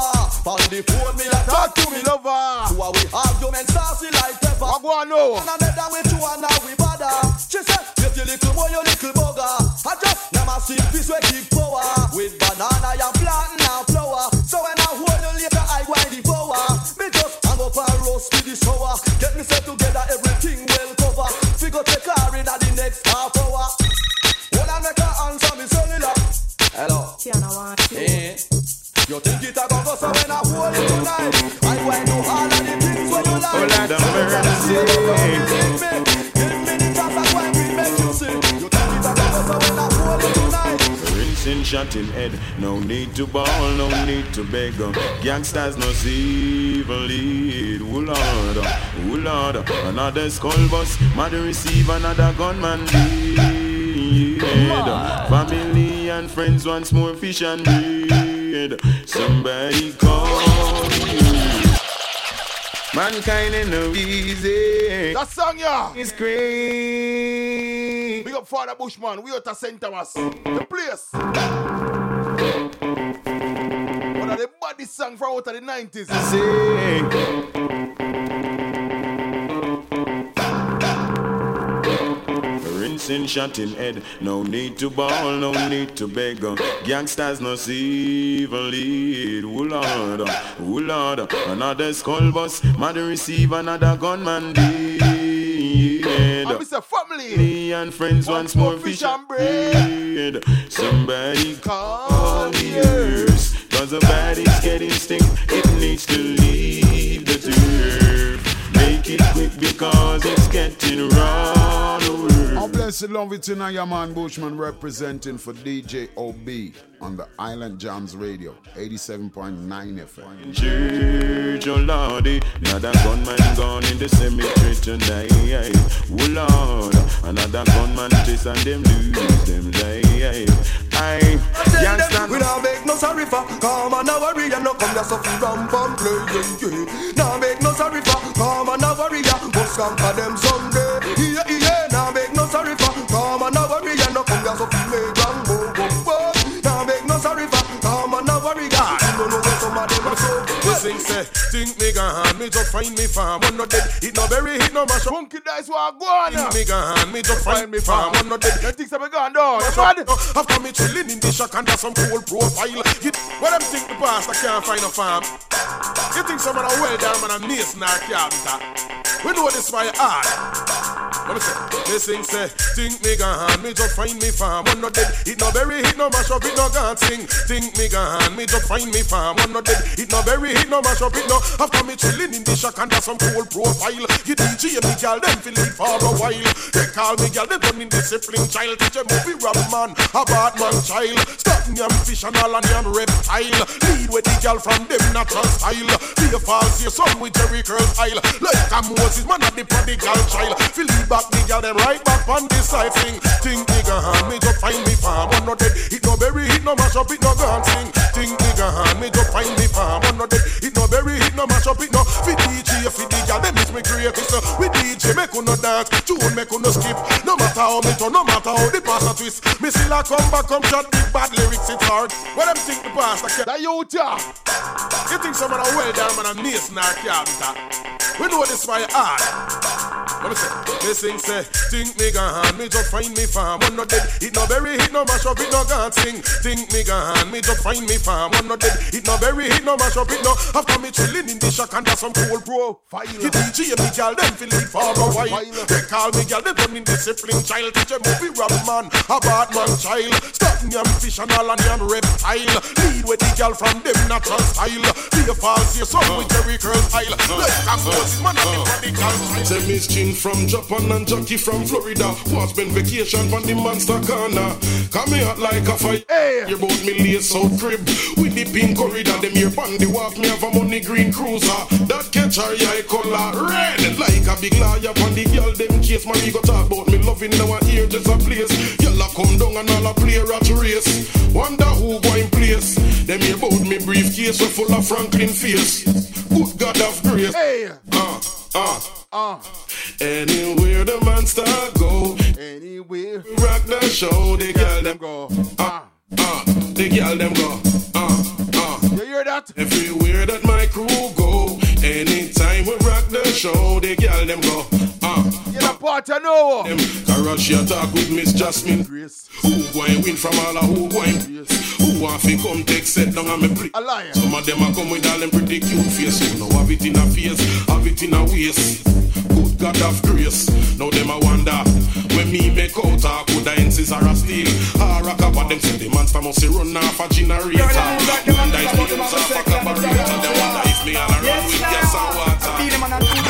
On the phone me like talk to me lover. So we argument sassy like pepper. I go and know. And I met that with you and now we bother. She said, get your little boy, your little bugger. I just never see peace we keep power. With banana, you planting and flower. So when I house to the shower. Get myself together, everything well cover. We go take her in at the next half hour. When I make her answer me cellular. Hello. Hey. You think it a go go so when I hold it tonight. I want to all of the things when you like. Well, I don't remember. Give me the drop of wine we make you see. You think it a go go so when I hold it tonight. Rinsing shot in head, no need to ball, no need to beg. Gangsters no see evil lead. Oh Lord, another skull bus. Mother receive another gunman lead. Family and friends once more fish and bread. Somebody call me. Mankind ain't no easy. That song, yeah. It's crazy. Big up Father Bushman. We out to St. Thomas. The place. One of the body song from out of the 90s. Rinsing shot in head, no need to ball, no need to beg. Gangsters no see evil lead. Oh Lord, another skull bus. Mother receive another gunman dead. I'm Mr. Family. Me and friends once more fish and bread. Somebody call the earth, cause the body's getting stink. It needs to leave the turf. Make it quick because it's getting run away. I'll bless you, love it tonight, your man Bushman representing for DJ OB on the Island Jamz Radio, 87.9 FM. Church, oh Lordy, another gunman gone in the cemetery tonight. Oh Lord, another gunman chase and them lose them life. We don't make no sorry for, come on now worry, and no come just off from playing. Now make no sorry for, come on now worry, and go scam for them someday. Now make no sorry for, come on now worry, and no come just off from playing. Now make no sorry for, come on now worry, and no know where some of them are so. Think me gon' hand me just find me farm, one not dead. It no bury, it no mash up. Funky dice war go on. Think me gon' hand me just find me farm, one not dead. You think some gun down? After me chillin' in the shack under some cool profile, it what them think the past I can't find a farm. You think some of the well down man a nice not carpenter? We know this by art. Listen, say, think me gon' hand me just find me farm, one not dead. It no bury, it no mash up, it no gon' sing. Think me gon' hand me just find me farm, one not dead. It no bury, it no mash up, it no. After me chillin' in the shack under some cool profile, you DJ and me gyal them feel it for a while. They call me gyal, they them in discipline child. Teach a movie rap man, a bad man child. Stop me and fish and all and me and reptile. Lead with the gyal from them natural style. Be a false, your son with Jerry Curl style. Like a Moses, man of the prodigal child. Feel the back me gyal, them right back on this side thing. Think nigga hand me just find me farm, one not dead. It no bury, it no mash up, it no gun sing. Think nigga hand me just find me farm, one not dead. It no bury, it no mash up, it no. Fi DJ, fi DJ, them is me greatest. With DJ, me could not dance, tune me could not skip. No matter how me turn, no matter how the past a twist, me still a come back, come shot big bad lyrics, it's hard. What them think the past a that you ya? You think some of the well down man a nice not carpenter? We know this by art. Let me say, listen, say, think me gon' hand me just find me farm, one not dead. It no bury, it no mash up, it no gon' sing. Think me gon' hand me just find me farm, one not dead. It no bury, it no mash up, it no. After me chillin' in the shack under some cool profile, he DJ and me gyal them feel it for a while. They call me gyal, they them indiscipline child. Teach a movie rap man, a bad man child. Stop me and fish and all and me and reptile. Lead with the gyal from them natural style. Be a false, your son with Jerry Curl style. Like a Moses, man and the prodigal child. From Japan and Jackie from Florida. Was been vacation from the monster corner. Come here like a fire. Hey. You bought me lace out crib with the pink corridor. Them here bandy walk me have a money green cruiser. That catch her eye color red like a big liar. Bandy girl them chase my ego talk about me loving now and here just a place. Y'all come down and all a play rat race. Wonder who going place. Them here bought me briefcase with full of Franklin face. Good God of grace. Hey. Anywhere the monster go, anywhere we rock the show, they girl them go. They girl them go. You hear that? Everywhere that my crew go, anytime we rock the show, they girl them go. You're a part of no one. Karachi attack with Miss Jasmine. Grace. Who going win from all who going? Yes. Who want to come take set down on my brick? A liar. Some of them are come with all them pretty cute faces. You know, have it in a face, have it in a waist. Good God of grace. Now them I wonder. When me make out, I could I insist or a steal. I rock up at them, say the man's time must run off a generator. One dice me use off a carburetor. Then one dice me all around with gas and water. I feel them and I do them.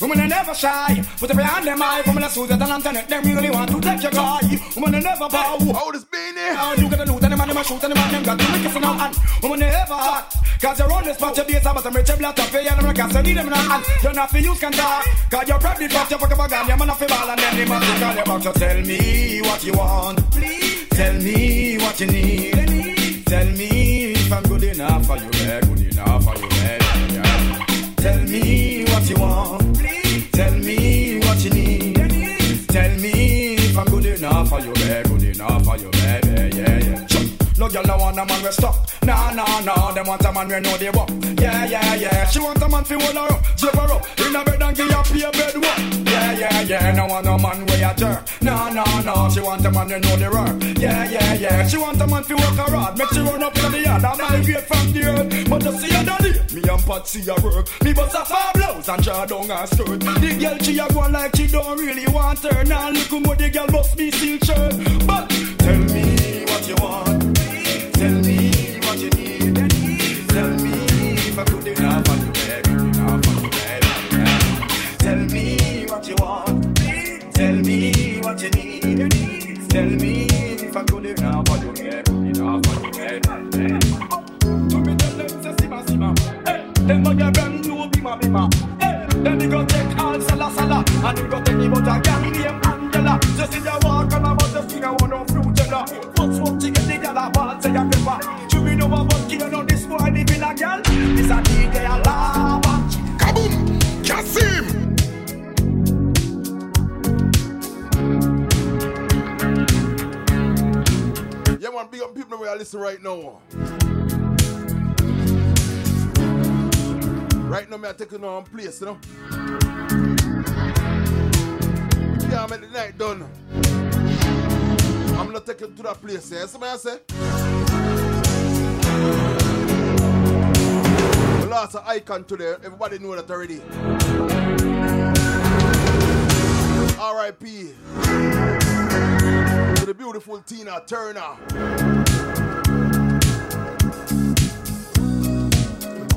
Women are never shy, put every hand in my eye. Women are suited and I'm telling them really want to take your guy. Women are never bow. How does beanie? How you gotta know that the man in my shoot and the man in my gun. You make it for no hand. Women are never hot. Cause you're on this spot, you're based on but I'm rich, I'm not up here, and I'm not going to need them in a hand. You're not for use, can't talk. Cause you're probably dropped, you're fucking bag, and you're not for ball, and then they must be calling back. So tell me what you want, please. Tell me what you need. Tell me if I'm good enough for you, good enough for you, yeah. Tell me what you want, please. Tell me what you need. Tell me if I'm good enough for you, good enough for you, baby, yeah, yeah. No girl no want a man we stop. Nah, nah, nah. Them want a man we know they walk. Yeah, yeah, yeah. She want a man fi hold her up, jib her up in a bed and give her pay bed work. Yeah, yeah, yeah. No want a man we a jerk. Nah, nah, nah. She want a man we know they work. Yeah, yeah, yeah. She want a man fi work her hard, make she run up in the yard and elevate from the earth. But just see her daddy, me and Pat see her work. Me bust a far blouse and draw down her skirt. The girl she a go like she don't really want her. Nah, look who the girl bust me still shirt. But tell me what you want. Tell me what you need. Tell me if I could enough on the bed. Tell me what you want. Tell me what you need. Tell me if I could enough on right now. Right now, me I take you on place, you know. You can't make the night done. I'm gonna take you to that place, yeah. Somebody I say. We lost an icon today. Everybody know that already. R.I.P. to the beautiful Tina Turner.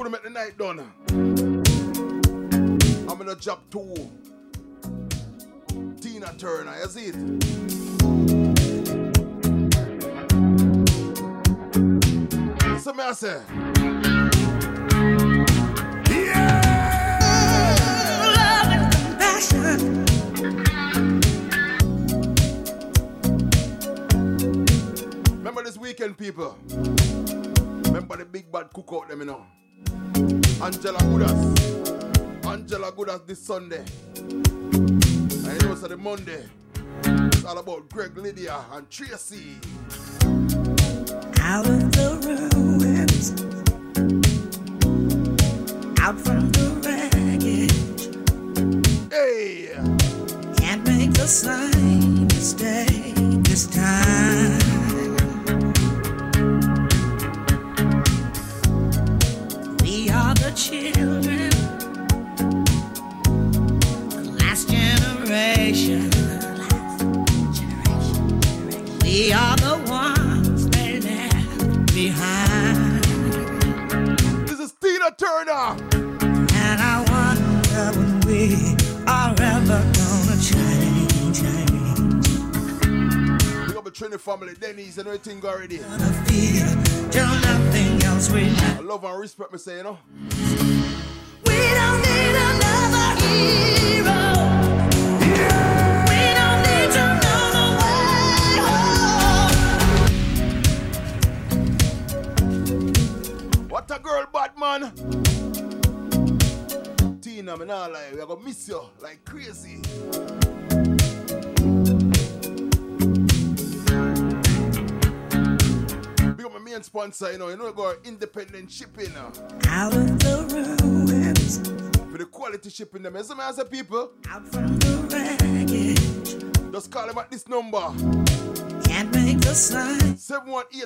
Make the night done. I'm gonna drop two. Tina Turner, you see it? So me I say, yeah! Ooh, love and compassion. Remember this weekend, people. Remember the big bad cookout, them, you know. Angela Goodas this Sunday. And it was on the Monday. It's all about Greg, Lydia, and Tracy. Out of the ruins, out from the wreckage. Hey! Can't make the same mistake this time. The children, the last generation. We are the ones they left behind. This is Tina Turner. And I wonder when we are ever gonna change. We got the Trinity family, Denny's and everything already. I love and respect me, say, you know. We don't need another hero. Yeah. We don't need to run away home. What a girl, Batman. Tina, I'm not lying. We are going to miss you like crazy. My main sponsor, you know, go independent shipping. Out of the ruins. for the quality shipping them. As a people, I'm from the ragged. Just call them at this number. Can't make the slide.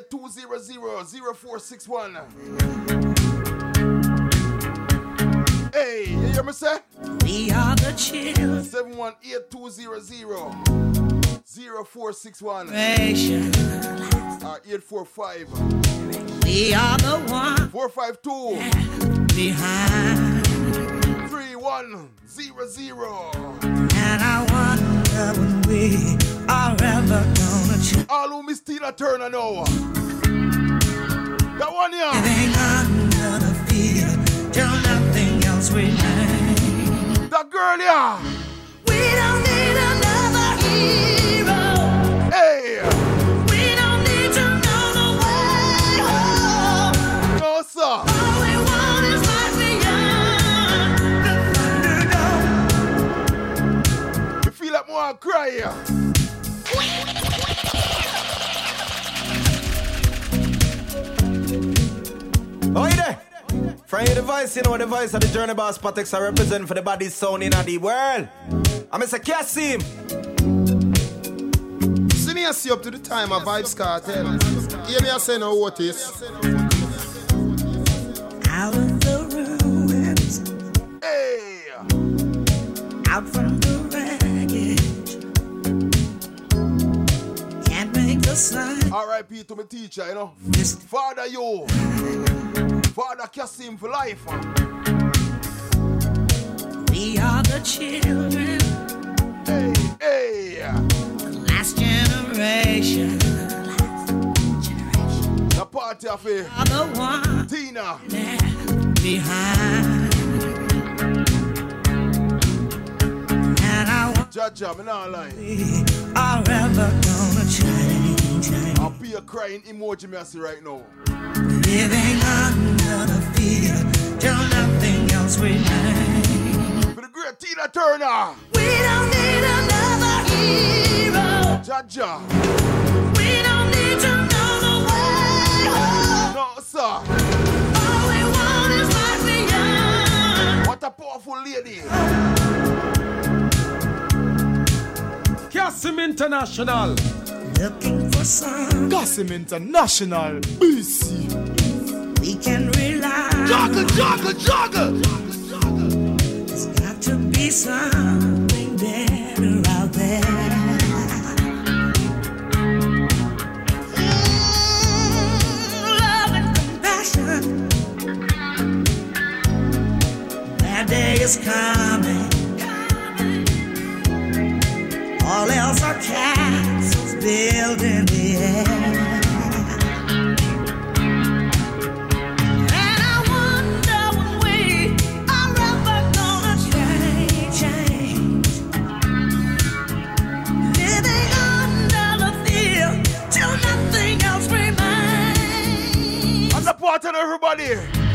718-200-0461. Hey, you hear me say? We are the children. 718-200-0461. Or 845. We are the one. 452. Behind. 3100. And I wonder when we are ever gonna change. All who miss Tina Turner now. That one, yeah. It ain't under the fear till nothing else remains. That girl, yeah. We don't need another hero. Hey. We don't need to know the way home. No, sir. I'll cry here. Oh, you there? From your device, you know the voice of the Journey Boss Patex I represent for the body sound in the world. I'm Mr. Cassim. See me and see up to the time of Vibes Cartel. Hear me and say no what is. Out of the ruins. Hey! Out from the R.I.P. to my teacher, you know. Father, yo. Father, Cassim for life. We are the children. Hey, hey. The last generation. The party of it. The one Tina. Behind. And I want. Judge, I'm not lying. We are ever gonna change. I'll be a crying emoji me I see right now. Living under the fear till nothing else remains. For the great Tina Turner. We don't need another hero. Jaja. We don't need to know the way home. No, sir. All we want is life beyond. What a powerful lady. Cassim International. Looking for some Cassim International BC. We can rely. Jogger, jogger, jogger. There's got to be something better out there. Love and compassion. That day is coming. All else are cats. Build in the air. And I wonder when we are ever gonna change. Living under the fear till nothing else remains. I'm supporting everybody.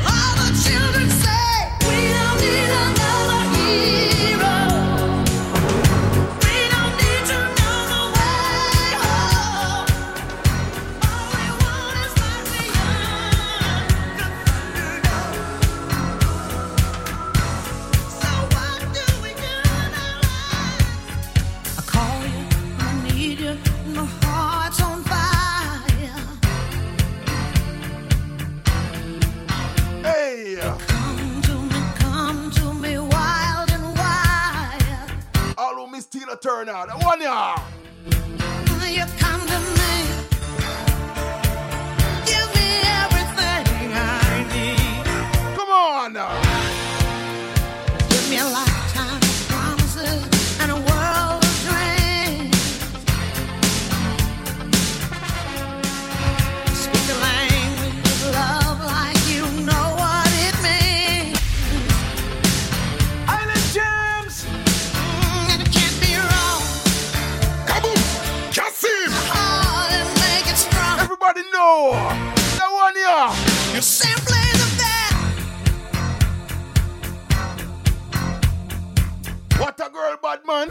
All the children say we don't need another hero. Tina Turner, that one y'all. You come to me, give me everything I need. Come on now. Give me a lifetime of promises and a world of dreams. Speak the language of love like you know what it means. Island Jamz. Everybody know that one here. You simply the best. What a girl, bad man.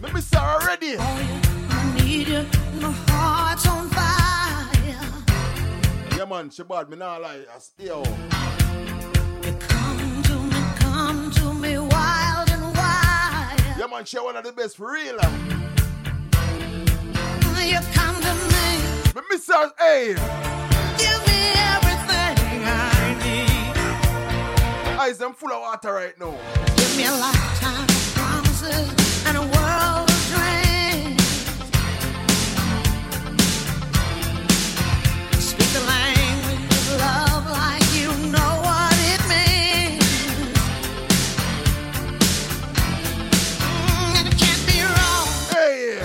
Maybe so already. I need you. My heart's on fire. Yeah, man, she bad. Me not lie. I stay out. Yeah, man, she one of the best for real. You come to me. But Mrs. A. Give me everything I need. Eyes them full of water right now. Give me a lifetime of promises and a world of dreams. Speak the language of love like you know what it means. And it can't be wrong. Hey.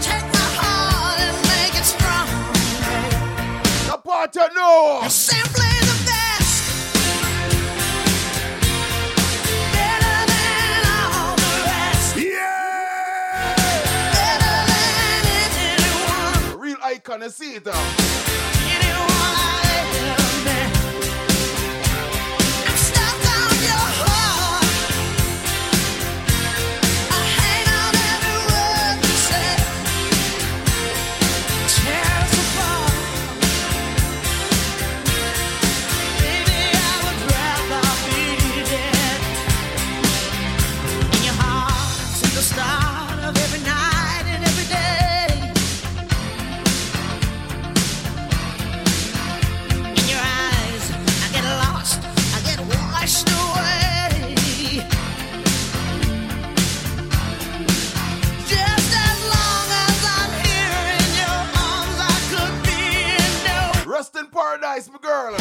Take my heart and make it strong. The part I know. It's simply the best. Better than all the rest. Yeah. Better than anyone. Real icon, I see it though. Paradise, my girl.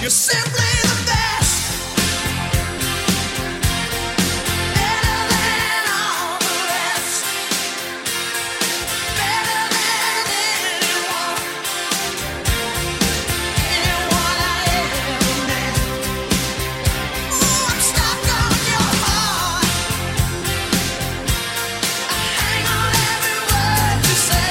You're simply the best. Better than all the rest. Better than anyone. Anyone I ever met. Ooh, I'm stuck on your heart. I hang on every word you say.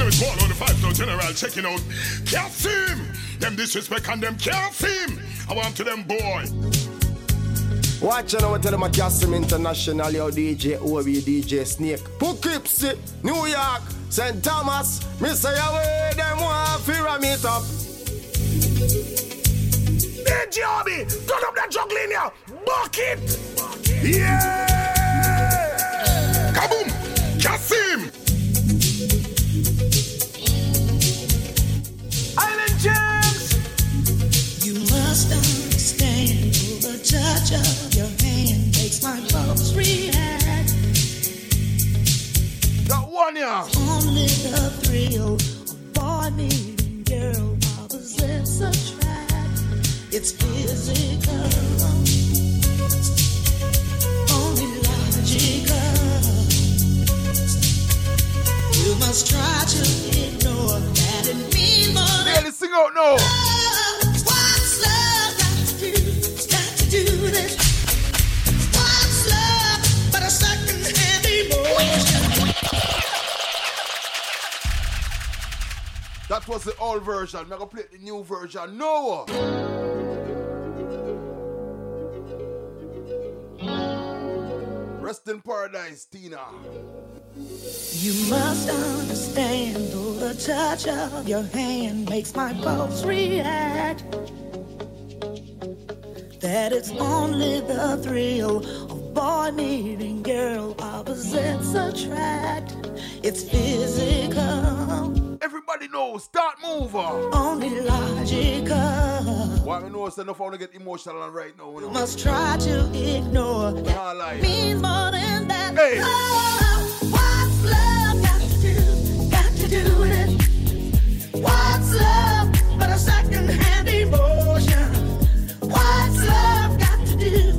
It's ball on the five-star general checking out. Can't see him. Them disrespect and them can't see him. I want to them boy. Watch and I will tell them I can't see him internationally. Yo, DJ OB, DJ Snake, Poughkeepsie, New York, St. Thomas. Mr. Yahweh, them want to meet up. DJ OB, turn up that juggling here. Bucket. Yeah. Kaboom. Can't see him. Island Jamz! You must understand, the touch of your hand makes my bones react. Got one, yeah. Only the thrill of boy meeting girl while the lips attract. It's physical, only logical. You must try to ignore that it means more. Let's sing out now. What's love got to do? Got to do this. What's love but a second-hand emotion? That was the old version. I'm going to play the new version. No. Rest in paradise, Tina. You must understand, though the touch of your hand makes my pulse react, that it's only the thrill of boy meeting girl opposites attract. It's physical. Everybody knows, start mover. Only logical. Why we know it's enough to get emotional right now. You must try to ignore. That means more than that. Hey. Oh, what's love got to do with it? What's love but a second-hand emotion? What's love got to do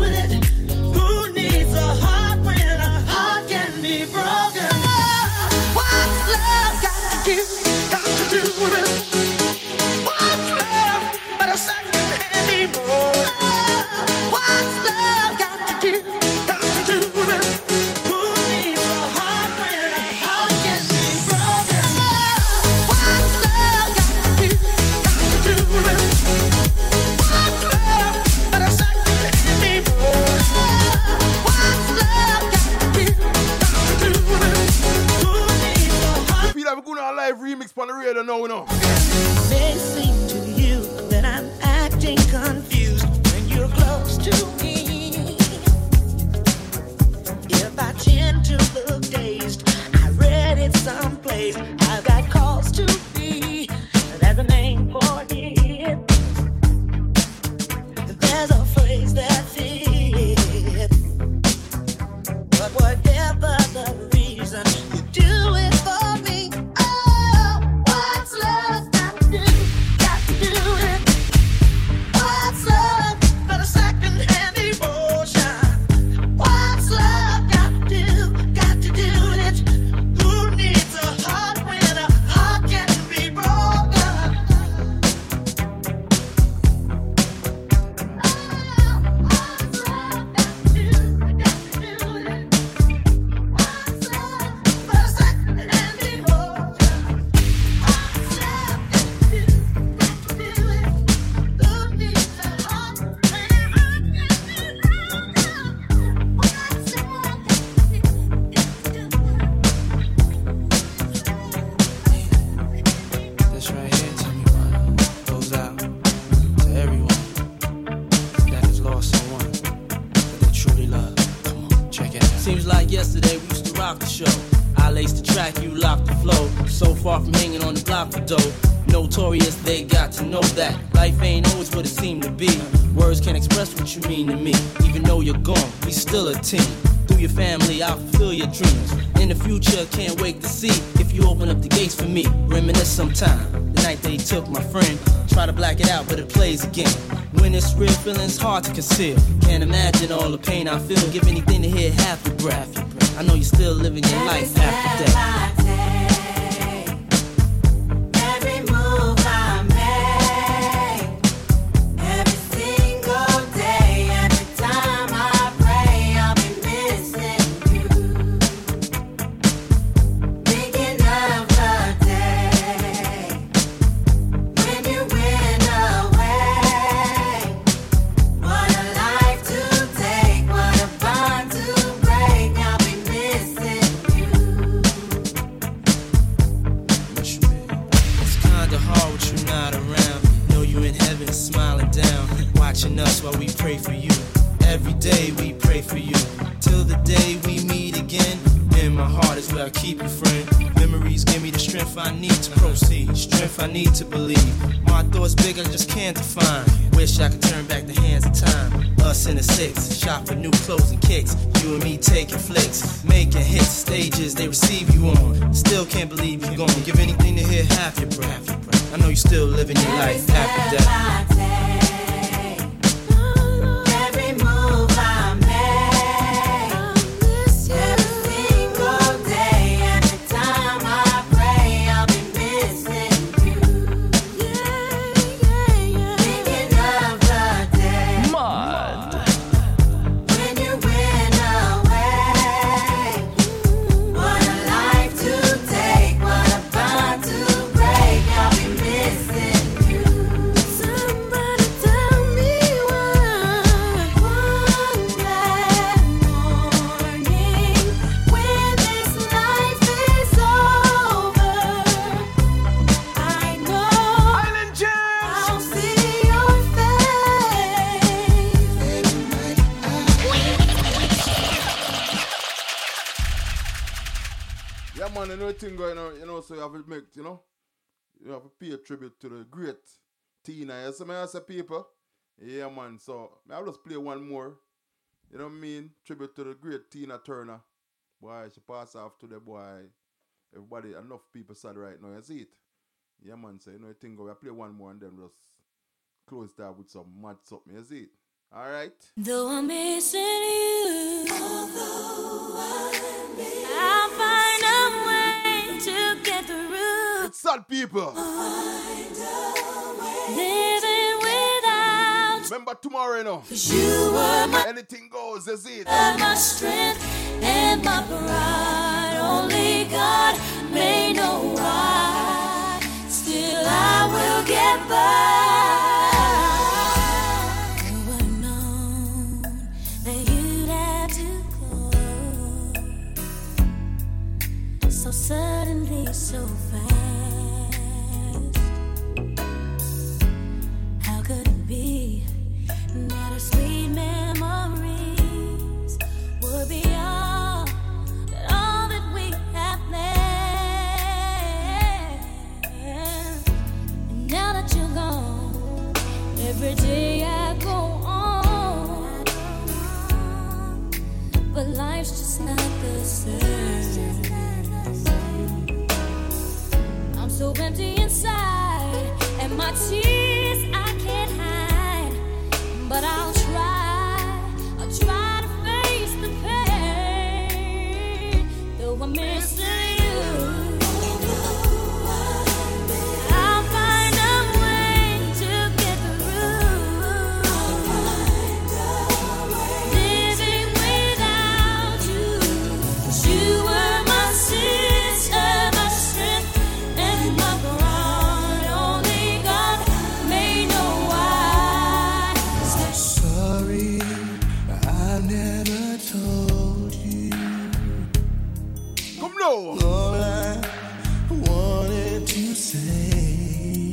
with it? Who needs a heart when a heart can be broken? Oh, what's love got to do with it? What's love but a second-hand emotion? Oh, what's love got to do with it? going on? It may seem to you that I'm acting confused when you're close to me. If I tend to look dazed, I read it someplace. I've got calls to be. There's a name for it. There's a phrase that fits. But whatever the reason, you do it for me. Through your family, I'll fulfill your dreams. In the future, can't wait to see if you open up the gates for me. Reminisce sometime, the night they took my friend. Try to black it out, but it plays again. When it's real, feeling's hard to conceal. Can't imagine all the pain I feel. Give anything to hear half your breath. I know you're still living your life after death. Tribute to the great Tina. You see me, I say people? Yeah, man. So, I'll just play one more. You know what I mean? Tribute to the great Tina Turner. Boy, she passed off to the boy. Everybody, enough people sad right now. You see it? Yeah, man. So, you know, you think I'll play one more and then just close that with some mad something. You see it? All right? Though I'm missing you, I'll find a way to get through. Sad people. Living without. Remember tomorrow, you know. 'Cause you were my anything goes, that's it. My strength and my pride. Only God may know why. Still, I will get by. Oh, I've known that you'd have to go. So suddenly, so fast. Every day I go on, but life's just not the same. I'm so empty inside, and my tears I can't hide. But I'll try to face the pain, though I'm missing you. All I wanted to say,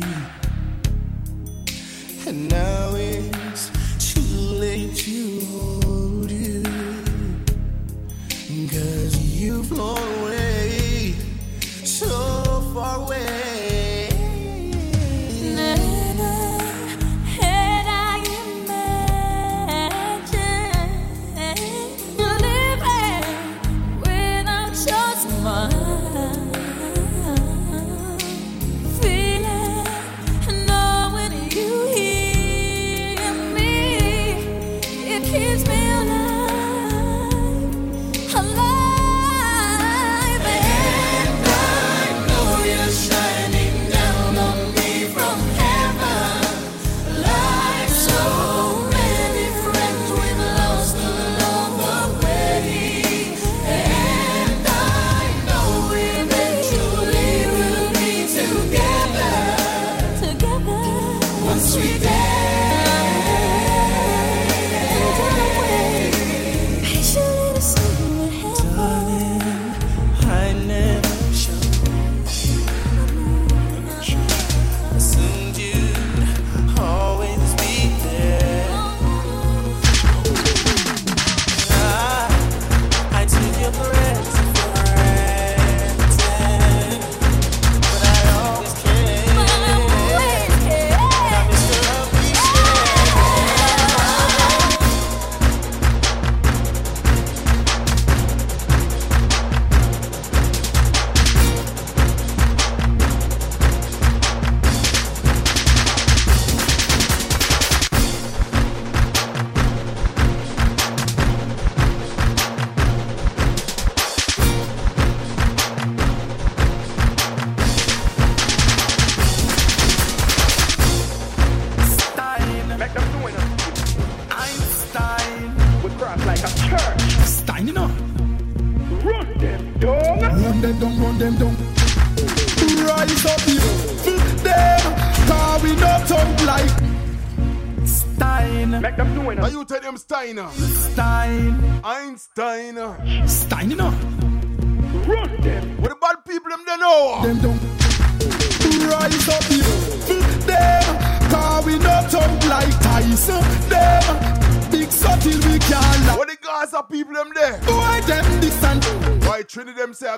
and now it's too late to hold you, 'cause you've flown away, so far away. Never had I imagined living without your smile.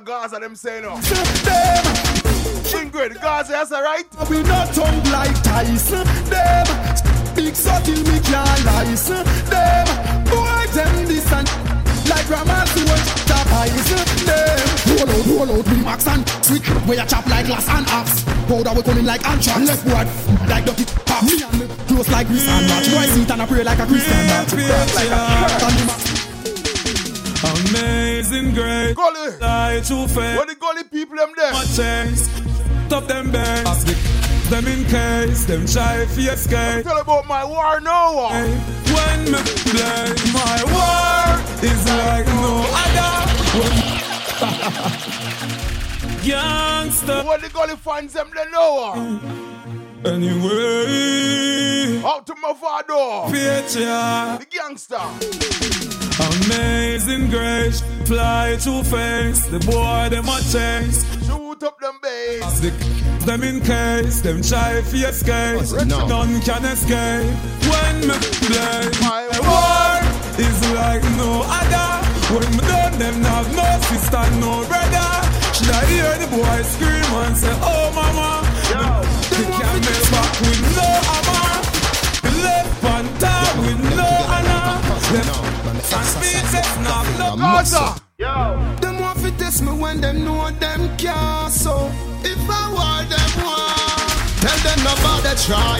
Gaza, them say no. Them great Gaza, that's alright. We not tongue like Tyson. Them big so till we can't license. Them boy them decent like grandma to watch the pies. Them roll out, we max and trick. We a chop like glass and axe. Powder we coming like anthrax. Left word like dirty pop. Me and me close like Chris and match. Why sit and I pray like a Christian match. Like a amazing grace, golly. I too fail. What the golly people them there? My chains, top them bangs, them in case, them try to escape. Tell about my war, no war. When me play, my war is like no other. Youngster. What the golly finds them there, no war. Anyway, out to my father. Picture. The gangster. Amazing grace, fly to face. The boy, them a chase. Shoot up them base. Them in case, them try to escape. No. None can escape. When me play, my war is like no other. When me done, them have no sister, no brother. Should I hear the boy scream and say, oh mama. Yo. They can't make back with no hammer. bless me when them know them care. So if I want them one, tell them nobody try.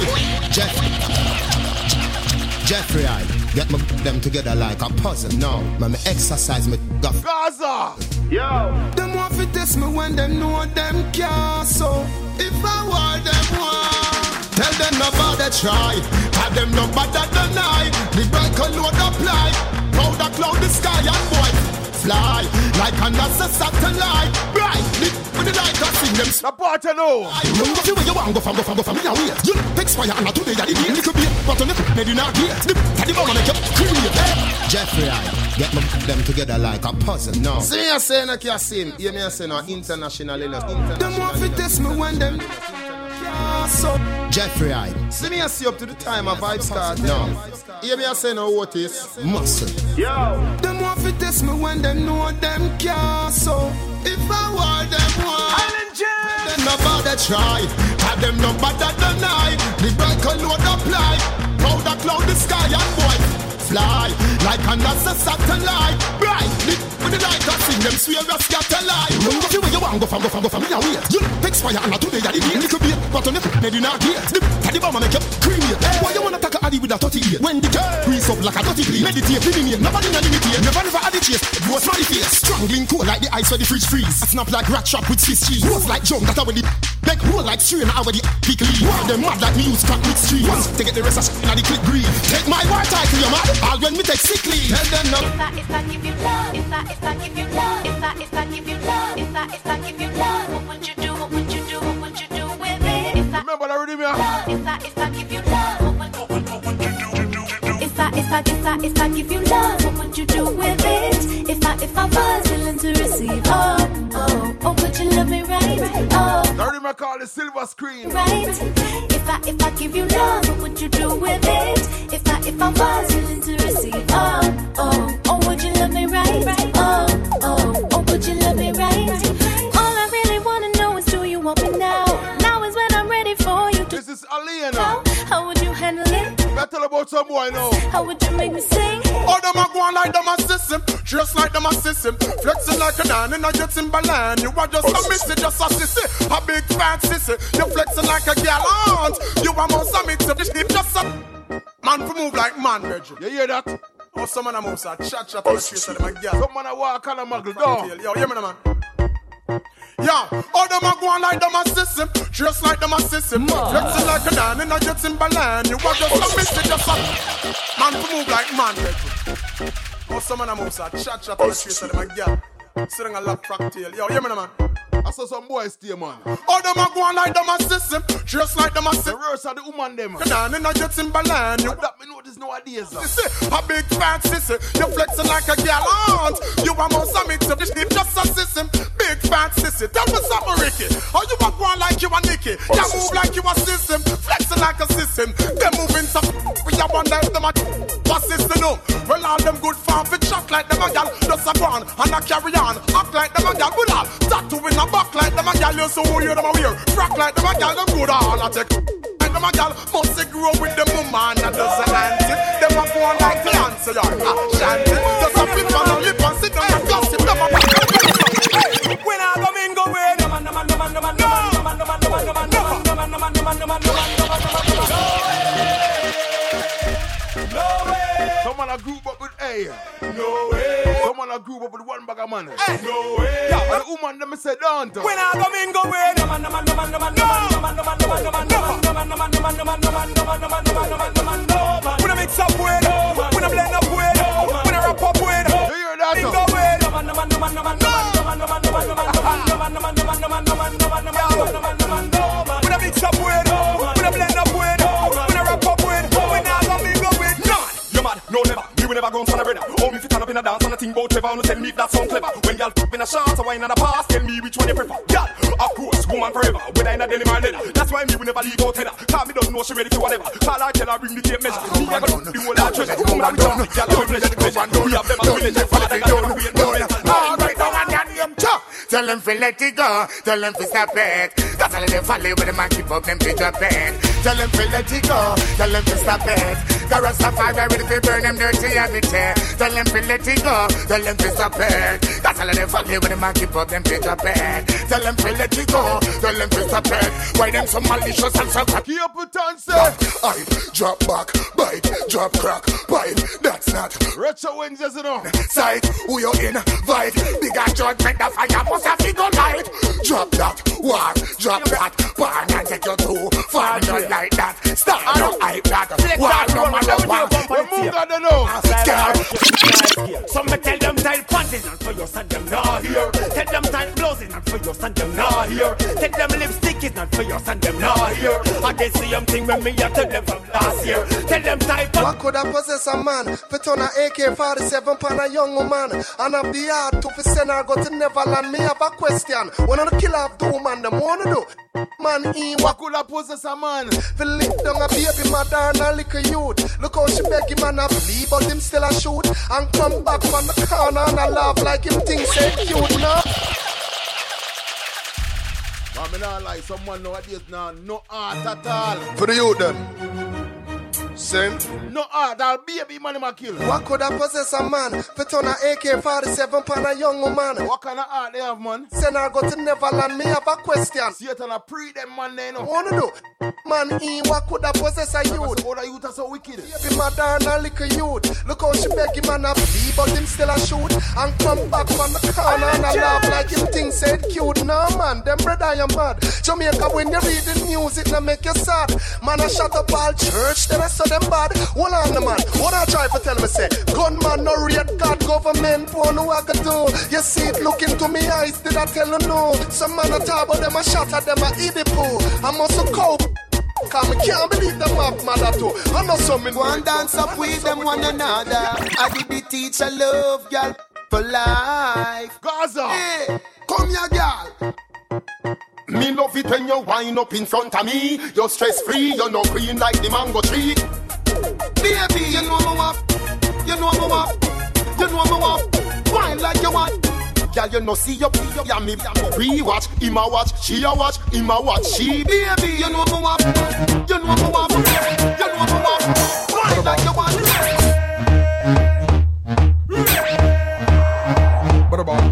Jeffrey, I get my them together like a puzzle. No, me exercise me Gaza. Yo, them want to test me when them know them care. So if I want them one, tell them nobody try. Have them nobody deny. The break a load apply. Cloud a cloud the sky and boy. Fly like another satellite, bright lit with the light that sing them. Support and all. You want go from me now. You fix fire and I do the yard. You could be but on the maybe not here. The moment I get Jeffrey, I get them together like a puzzle. No, see I say like you seen. You may say no international enough. Them want to test me when them. So Jeffrey, I see me see up to the time a vibe start. No, hear me say no what is muscle. Yo, them want to test me when them know them care. So if I want them one, Island Jamz, them nobody try, have them nobody deny. The break a load apply, cloud a cloud the sky and boy fly like another satellite, bright lit with the light that sing them swear us satellite. You where you want go from me away. You fix fire and I do the yard. You could be but on the maybe not here. The bomb make up creamy. Why you wanna attack a addy with a 38? When the girl freeze up like a 33, meditate, living here, nobody in a limit here. Never addy chase. What's my fear? Strangling cold like the ice where the fridge freeze. I snap like rat trap with Swiss cheese. What's like jump that I will eat. Beg roll like strain I will eat. Pick lead. Why them mad like me use crack with street. Once they get the rest of shit and the click green. Take my white tie to your mother. I'll when we take sick leave. Tell them no. If I give you love, if I give you love, if I give you love, if I give you love, what would you do? What would you do? What would you do with it? Remember that rhythm, yeah. If I give you love, what would you do? If I give you love, what would you do with it? If I was willing to receive, oh, would you love me right? Oh, that rhythm I call the silver screen. Right. If I give you love, what would you do with it? If I was willing to receive, oh, would you love me right? Oh, would you love me right? All I really wanna know is, do you want me now? Now is when I'm ready for you. This is Aliyah now. How would you handle it? Better about some boy now. How would you make me sing? Oh, them a going like them a system, dressed like them a system, flexing like a nan and I get in Balan. You are just a missy, just a sissy, a big fat sissy. You're flexing like a gallant. You are most a mixer, just a man for move like man, Reggie. You hear that? Oh, some man a move, so chat on the streets of them a girl. Some man a walk and a muggle down. Yo, hear me now, man. Yeah, all them a go on like them a system, dressed like them a system, flexing like a dan in a jet in Balan. You are just a missy, just a man for move like man, Reggie. Oh, some man a move, so chat on the streets of them a girl. Sitting a lap cocktail. Yo, hear me now, man. I saw some boys stay, man. Oh, them a go on like them a system, dressed like them a system. The rest of the woman, them. Down in a jet in Balan. You that me know this nowadays, though. A big fat sissy. You flexing like a gallant. You a most a mix of this name, just a system. Big fat sissy. Tell me something, Ricky. Oh, you a go on like you a Nicky. You move like you a system, flexing like a system. They moving some. We a one like them a. What system, no? Well, all them good farm for chat like them a gal. Just a go on and a carry on. Act like them a gal. Good all. Tattooing a back like them a gal, you so you them a wear. Frack like them a gal, them good all a take. Like them a gal, must they grow with them woman that doesn't answer. Them a born like the answer, y'all. Shanty, just a flip on a lip and sit down and gossip. Them a back like them a when I go in, go in. No way. Someone a group up with A. No way. I grew up with one bag of money. Hey. No way. Yeah, but the woman, them said, don't. When I come in, go away. No. When I mix up with, when I blend up with, when I wrap up with, you hear that? Go away. No. When I mix up with, when I blend up with, when I wrap up with, when I come in, go away. None. You're mad. No, never. You will never go on for a brother. Oh, if you turn up in a dance and a thing about Trevor, tell me if that sound clever. When y'all pop in a shot, a wine and a pass, tell me which one you prefer. Y'all, of course, woman forever, whether in a denim or leather. That's why me will never leave out header. Cause me don't know she ready for whatever. Call her, tell her, bring the tape measure. Me, I got the whole lot of treasure. Woman, we don't know, y'all don't pleasure. We have them as a village. Father, I got the whole lot of treasure. All right, now, and them, tell them fi let it go. Tell them fi stop it. That's all they follow with them and keep up them to drop it. Tell them fi let it go. Tell them fi stop it. The rest of fire ready fi burn them dirty habit. Tell them fi let it go. Tell them fi stop it. That's all they follow with them and keep up them to drop it. Tell them fi let it go. Tell them fi stop it. Why them so malicious and so cocky up with answer? I drop back, bite, drop crack, bite. That's not retro wings as it on sight. Who you invite? Bigger judgment the fire must have been good light. Drop that, war, drop that, burn and take you too far. Not like that, start no hype that. War number one, remove that alone. Some me tell them tight panties and for your son them not here. Tell them tight blouses and for your son them not here. Tell them lipstick is not for your son them not here. And they see them thing when me I tell them from last year. Tell them tight. What could I possess a man? Fit on a AK-47 pan a young woman. And I've the heart to fi send her go to Neverland. Me have a question. When I kill off the woman, them wanna do. Man, he what could I possess a man? Fi lick down a baby mother and a little youth. Look how she beg him and a flee, but him still a shoot. And come back from the corner and a laugh like him things say cute now. I mean, I like someone nowadays now, no art at all. For the youth then. Sent. No hard, I'll be a man in my kill. What could I possess a man? Fit on an AK-47 pan a young woman. What kind of art they have, man? Send her go to Neverland, me have a question. See it on a pre them man they know. What do do? Man, what could I possess a youth? All the youth are so wicked. Baby mother and a little youth. Look how she beg him and a flee, but him still a shoot. And come back from the corner and a laugh like him things said cute. No man, them brother you mad. Jamaica, when you read the news, it don't make you sad. Man, I shut up all church, then I saw them bad. Hold on the man, what I try for tell me say gunman no read God government for no I could do. You see it looking to me eyes, did I tell you no? Some man a talk about them a shot at them a eat the poo. I must a cope. Come, I can't believe them have mother too. I know some in one dance up with them one another. I did the teacher love girl for life. Gaza, hey, come here girl. Me love it when you wind up in front of me. You're stress free, you're no green like the mango tree. Baby, you know me up, you know me up, you know me up. Wine like you want. Girl, you no see up, yeah me re-watch. Him a watch, she a watch, him a watch, she. Baby, you know me up, you know me up, you know me up. Wine like you want. What about?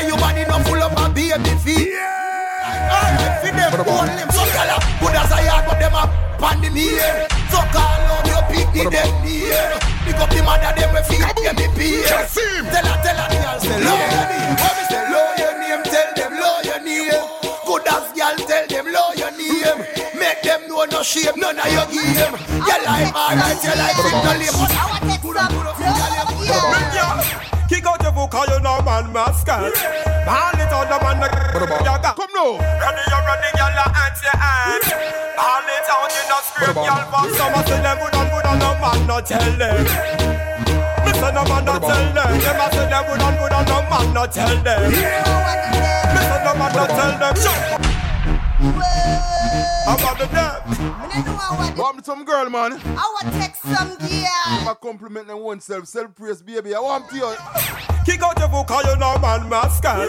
and your body no full up a baby feet. Yeah. Alright, feed them, hold them, so tell them, good as I had, but them up on the mirror. So call out your pity, them dear. Pick up the mother, them will feed them the beer. Tell her, girl, say low your name. When we say low your name, tell them low your name. Good as girl, tell them low your name. Make them know no shame, none of your game. Your life alright, your life is no limit. I want it some low. Kick out your book, you know, man, mascot. All it on the man, come now. Running, y'all are at your hand. All it on, you know, scream, y'all pass. Some of them would on no man, not tell them. Listen, no man, not tell them. Them I said them would on no man, not tell them. Listen, no man, not tell them. I want the death. Want some girl, man. I want to take some gear. I compliment them oneself. Self-praise, baby. I want to you. Kick out your vocal, you know, man, mascot.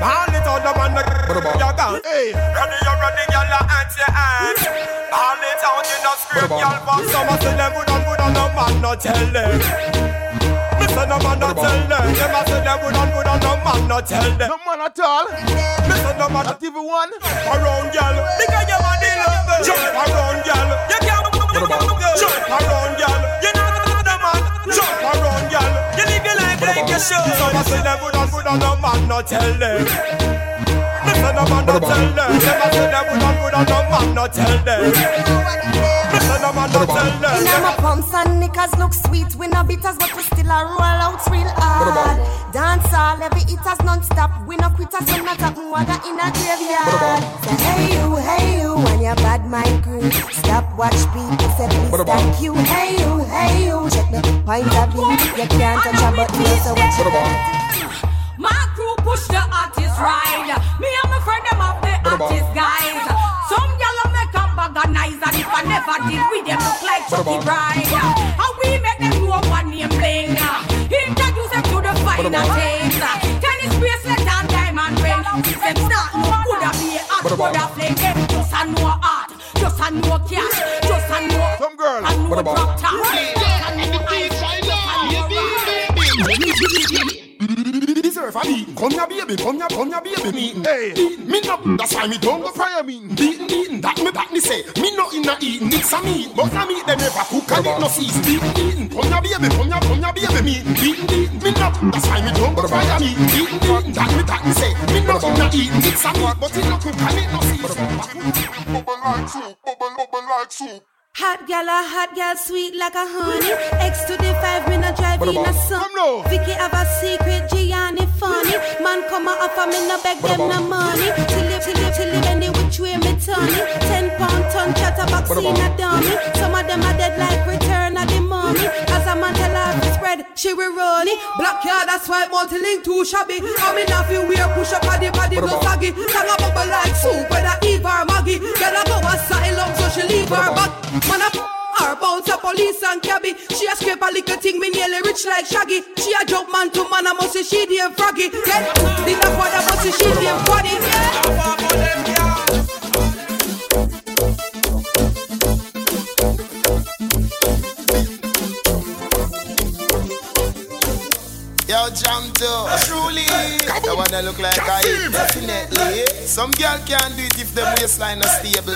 All it on the man, you got. Hey, running, y'all are at your hand. All it on, you know, scream, y'all want some. I said them would on no man, not tell them. Listen, no man, not tell them. Them I said them would on no man, not tell them. No man at all. Listen, no man, not even one. Around y'all. Because you want the love. Jump around y'all. You can't jump around y'all. You know the man. Jump around y'all. You live your life like you should. Some say them would on no man, not tell them. Listen, no man, not tell them. Some say them would on no man, not tell them. In our pumps and knickers look sweet. We no bitters but we still a roll out real hard. Dance all, every eaters non-stop. We no quitters when not happen water in a graveyard. So hey you, when your bad mind grew. Stop, watch people, say please thank you. Hey you, check the point of view. You can't touch a button, so watch it. My crew push the artist ride. Me and my friend them up the artist guys. Some yellow make them organize, and if I never did with them look like Chucky Bride. How we make them do a one name bling. Introduce them to the final things. Tennis bracelet and diamond ring. Since them start no good a be art, good a fling. Just a no art, just a no cash, just a no. Some girl, a no drop top. Come ya baby, meetin'. Hey, me no, that's why me don't go fire meetin'. Beatin', that me back me say, me no inna eatin'. It's a meat, but a meat them never cook and it no cease. Beatin', come ya baby, meetin'. Beatin', me no, that's why me don't go fire meetin'. Beatin', that me back me say, me no inna eatin'. It's a meat, but it no cook and it no cease. Bubble like soup. Hot gal, sweet like a honey. X to the 5, me no drive in a sun. Vicky have a secret, Gianni funny. Man come a offer, me no beg them no money. Till live, any which way me turn it. 10 pound ton chatterbox in a dummy. Some of them are dead like return of the mummy. As a man tell her to spread, she will run it. Blackyard, that's why multi-link too shabby. I'm in a few weird push up at the body, no saggy. Sang a bubble like soup, whether Eve or Maggie. Girl, I go a silent, so she leave her back. Man up her bounce a police and cabby. She a scrape a little thing, me nearly rich like Shaggy. She a jump man to man, I must say she damn froggy. Then the nap on, I must say she damn funny. Yo, Jam Joe, truly, the one that look like I eat, definitely. Some girl can't do it if the waistline is stable.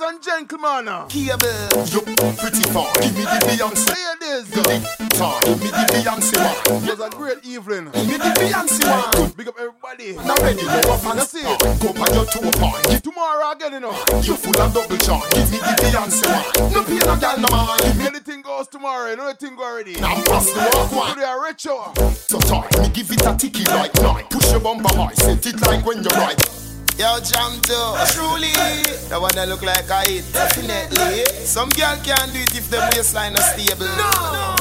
And gentlemen, cable, you pretty far. Give me the Beyonce. Ladies, give me the Beyonce one. It was a great evening. Give me the Beyonce one. Big up everybody. Now ready, go up and see. Go by your 2 point. Tomorrow again, you know. You full of double charge. Give me the Beyonce one. No pain, no girl, no mind. Anything goes tomorrow. You know the thing go already. Now pass the walk one. Today a ritual. So tight, me give it a ticky like night. Push your bumper high, set it like when you're right. Yo, Jam Joe, truly, the one that look like I eat, definitely. Some girl can't do it if the waistline is stable. No.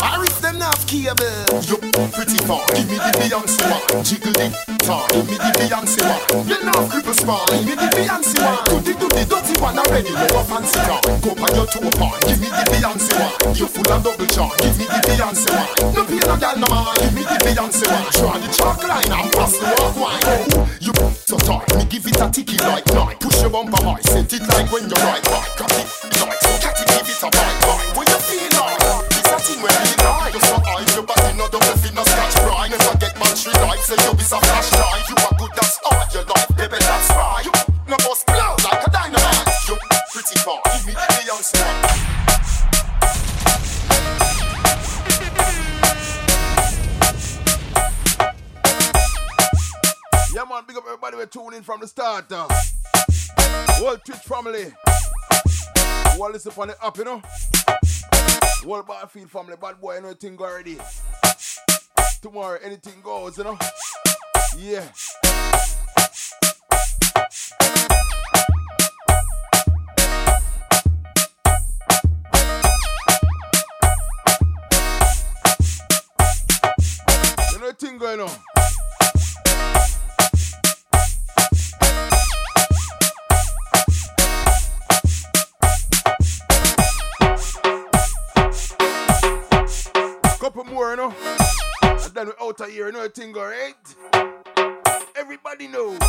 Or if them not cable. You pretty far, give me the Beyonce one. Jiggle it, tar, give me the Beyonce one. You know cripple spawn, give me the Beyonce one. Do the dirty one already, no fancy car. Go by your 2 point, give me the Beyonce one. You full of double charge, give me the Beyonce one. No pain no girl no man, give me the Beyonce one. Try the chalk line and pass the walk wine. Oh, you so tight, me give it a ticky like night. Push your bumper high, set it like when you're right. Got it, nice, cat it, give it a bite. When you feel like, it's a thing when you like. Just your eyes, your body, no double fin, no scratch pride. Never get man, she likes, say you'll be some flashlight. You are good. the way tuned in from the start. Whole Twitch family. Whole listen for the up, you know. Whole Barfield family, bad boy, you know, thing already. Tomorrow, anything goes, you know. Yeah. You know, thing going on. More, you know, and then we're out of here, you know, thing, all right? Everybody knows.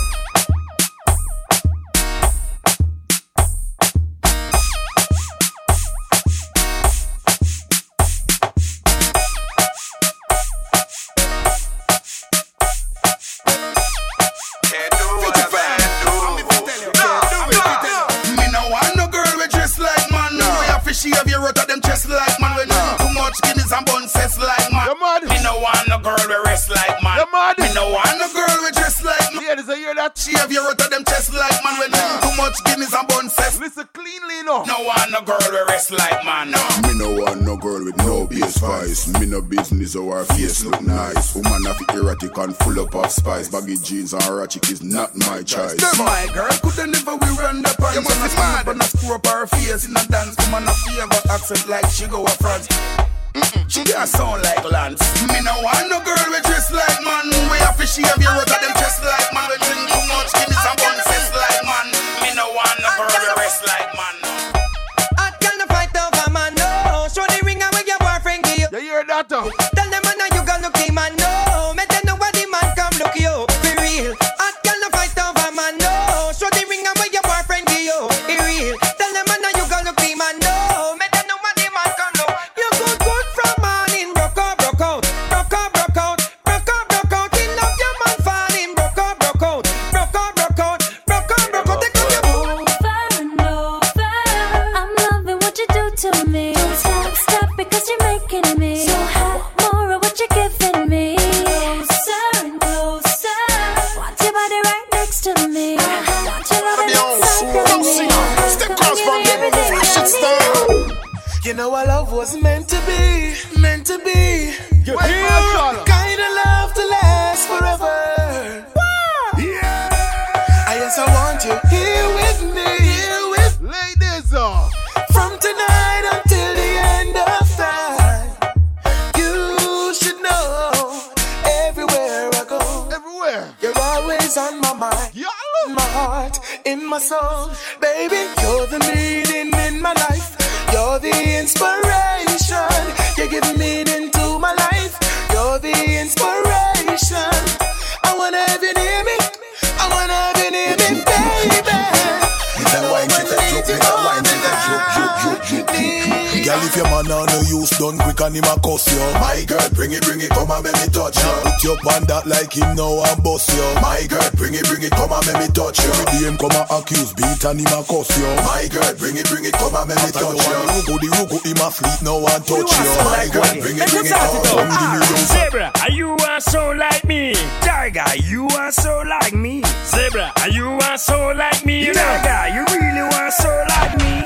She have your root of them chest like man. We know too much guineas and bun sets like man. Me no want no girl we rest like man. Me no want no girl we dress like man. Yeah, there's a year that she have your root of them chest like man. We know too much guineas and bun sets. Listen cleanly no. No want no girl we rest like man. Me no want no girl with no base vice. Me no business how her face look nice. Woman have erotic and full up of spice. Baggy jeans and ratchet is not my choice. My girl coulda never we run the pants. You must be mad but not screw up her face in a dance. Woman she have an accent like she go a France. She don't sound like Lance. Me no want no girl we dress like man. We have to she have your root of them dress like man. We drink too much, give me some nonsense like man. Me no want no girl we rest like man. I can't fight over man, no. Show the ring away your boyfriend give you. You hear that though? Tell them man you gonna look him man, no. Make them nobody man come look you, be real. I can't fight over man, no. Show the ring away your boyfriend give you, be real. Tell them man you gonna look him man, no. You know our love was meant to be, meant to be. You're the kind of love to last forever. Wow. Yeah. I also want you here with me, here with ladies on. From tonight until the end of time, you should know everywhere I go, everywhere you're always on my mind, yeah, my heart, in my soul, baby. You're the meaning in my life. You're the inspiration. You give meaning to my life. You're the inspiration. I wanna have you near me. I wanna have you near me, baby. It's a wine, it's a joke, it's a wine, it's a joke. Girl, if your man on no use done quick and him a cuss you. My girl, bring it, come and make me touch you. Put your band out like him now and bust you. My girl, bring it, come and make me touch you. Every DM come and accuse, beat and him a cuss you. My girl, bring it, come and make me touch you. The rugo in my fleet now and touch you. My girl, bring it, come and make me touch you. Zebra, you are so like me. Tiger, you are so like me. Zebra, you are so like me. Tiger, you really are so like me.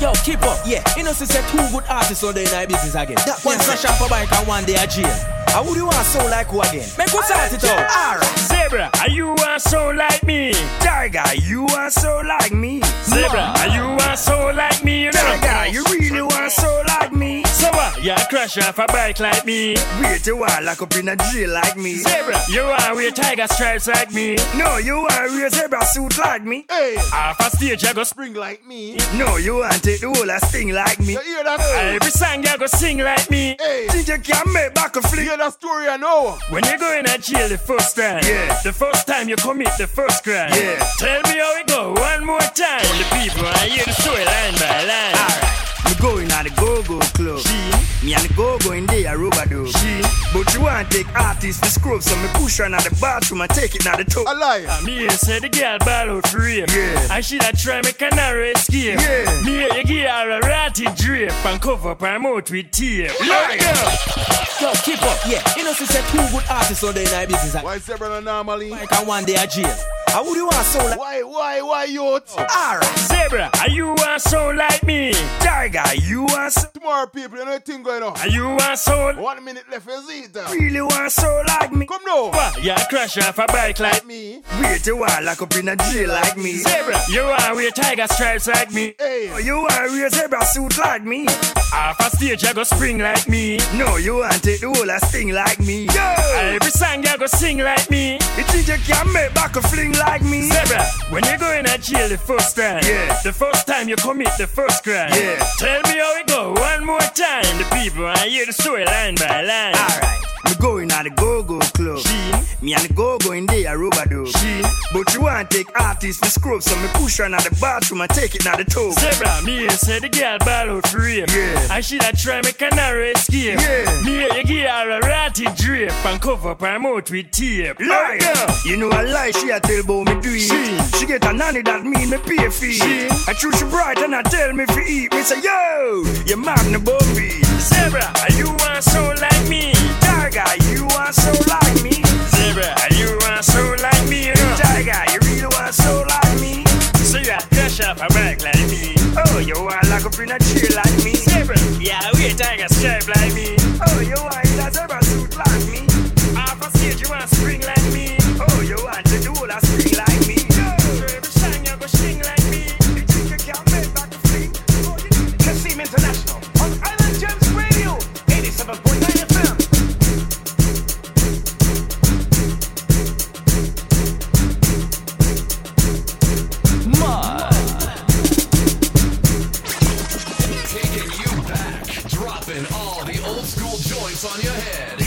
Yo, keep up, yeah. Innocent said two good artists on the night business again. That one fresh off a bike and one day a jail. How would you want so like who again? Make us start it out. Alright. Zebra, you are so like me. Tiger, you are so like me. Zebra, you are so like me. Tiger, you really want so like me. So what? You crash off a bike like me. Wait a while, lock up in a jail like me. Zebra, you are wear tiger stripes like me. No, you are wear zebra suit like me. Hey. Half a stage you go spring like me. No, you want the whole a sting like me. You hear that? Every song you go sing like me. Hey. Think you can make back a flick. You hear that story I know. When you go in a jail the first time, yeah. The first time you commit the first crime, yeah. Tell me how it go one more time. The people I hear the story line by line. Alright, you go in and go. go-go club. She, me and the go-go in there, Robado. She, but you want to take artists to scrub, so me push her out the bathroom and take it out the top. A liar. Me said the girl ball out for real. Yeah. And she that try me canary escape. Yeah. Me you give her a ratty drape and cover up her mouth with tear. Liar. So keep up, yeah. You know she said two good artists on the night business. Why is everyone normally? Like I one day a jail. How would you want sound like? Why you? Alright, Zebra, are you want sound like me? Tiger, you want sound? Tomorrow people, you know thing going on. Are you want sound? 1 minute left is it. Really want sound like me? Come now. What? You crash off a bike like me? Wait a while, like up in a jail like me. Zebra, you want wear tiger stripes like me? Hey. Oh, you want wear zebra suit like me? Half a stage you go spring like me? No, you want take the whole a sting like me? Yeah. Every song you go sing like me? You think you can make back a fling like me? Like me, Zebra, when you go in a jail the first time, yeah. The first time you commit the first crime, yeah. Tell me how it go one more time. The people I hear the story line by line. Alright, me going at the go-go club. She, me and the go-go in there, Robado. She, but you want to take artists to scrub, so me push her out the bathroom and take it out the tub. Zebra, me said the girl ball out for real, yeah. And she that try me canary escape, yeah. Me you give her a ratty drape and cover up her mouth with tape. Lie, yeah. You know a lie she a tell. Me do it. She get a nanny that mean me pay fee. I choose she bright and I tell me fi eat. Me say yo, you man no bobby. Zebra, you want so like me? Tiger, you want so like me? Zebra, you want so like me? Tiger, you really want so like me? So you a dash up a bike like me? Oh, you want like up in a tree like me? Zebra, yeah, we a tiger stripe like me? Oh, you want in a zebra suit like me? Half a stage you want spring like me? Oh, you want to do that thing like me? Every song you go sing like me. You think you can't make back the free? Kasim International on Island Jamz Radio 87.9 FM. Taking you back, dropping all the old school joints on your head.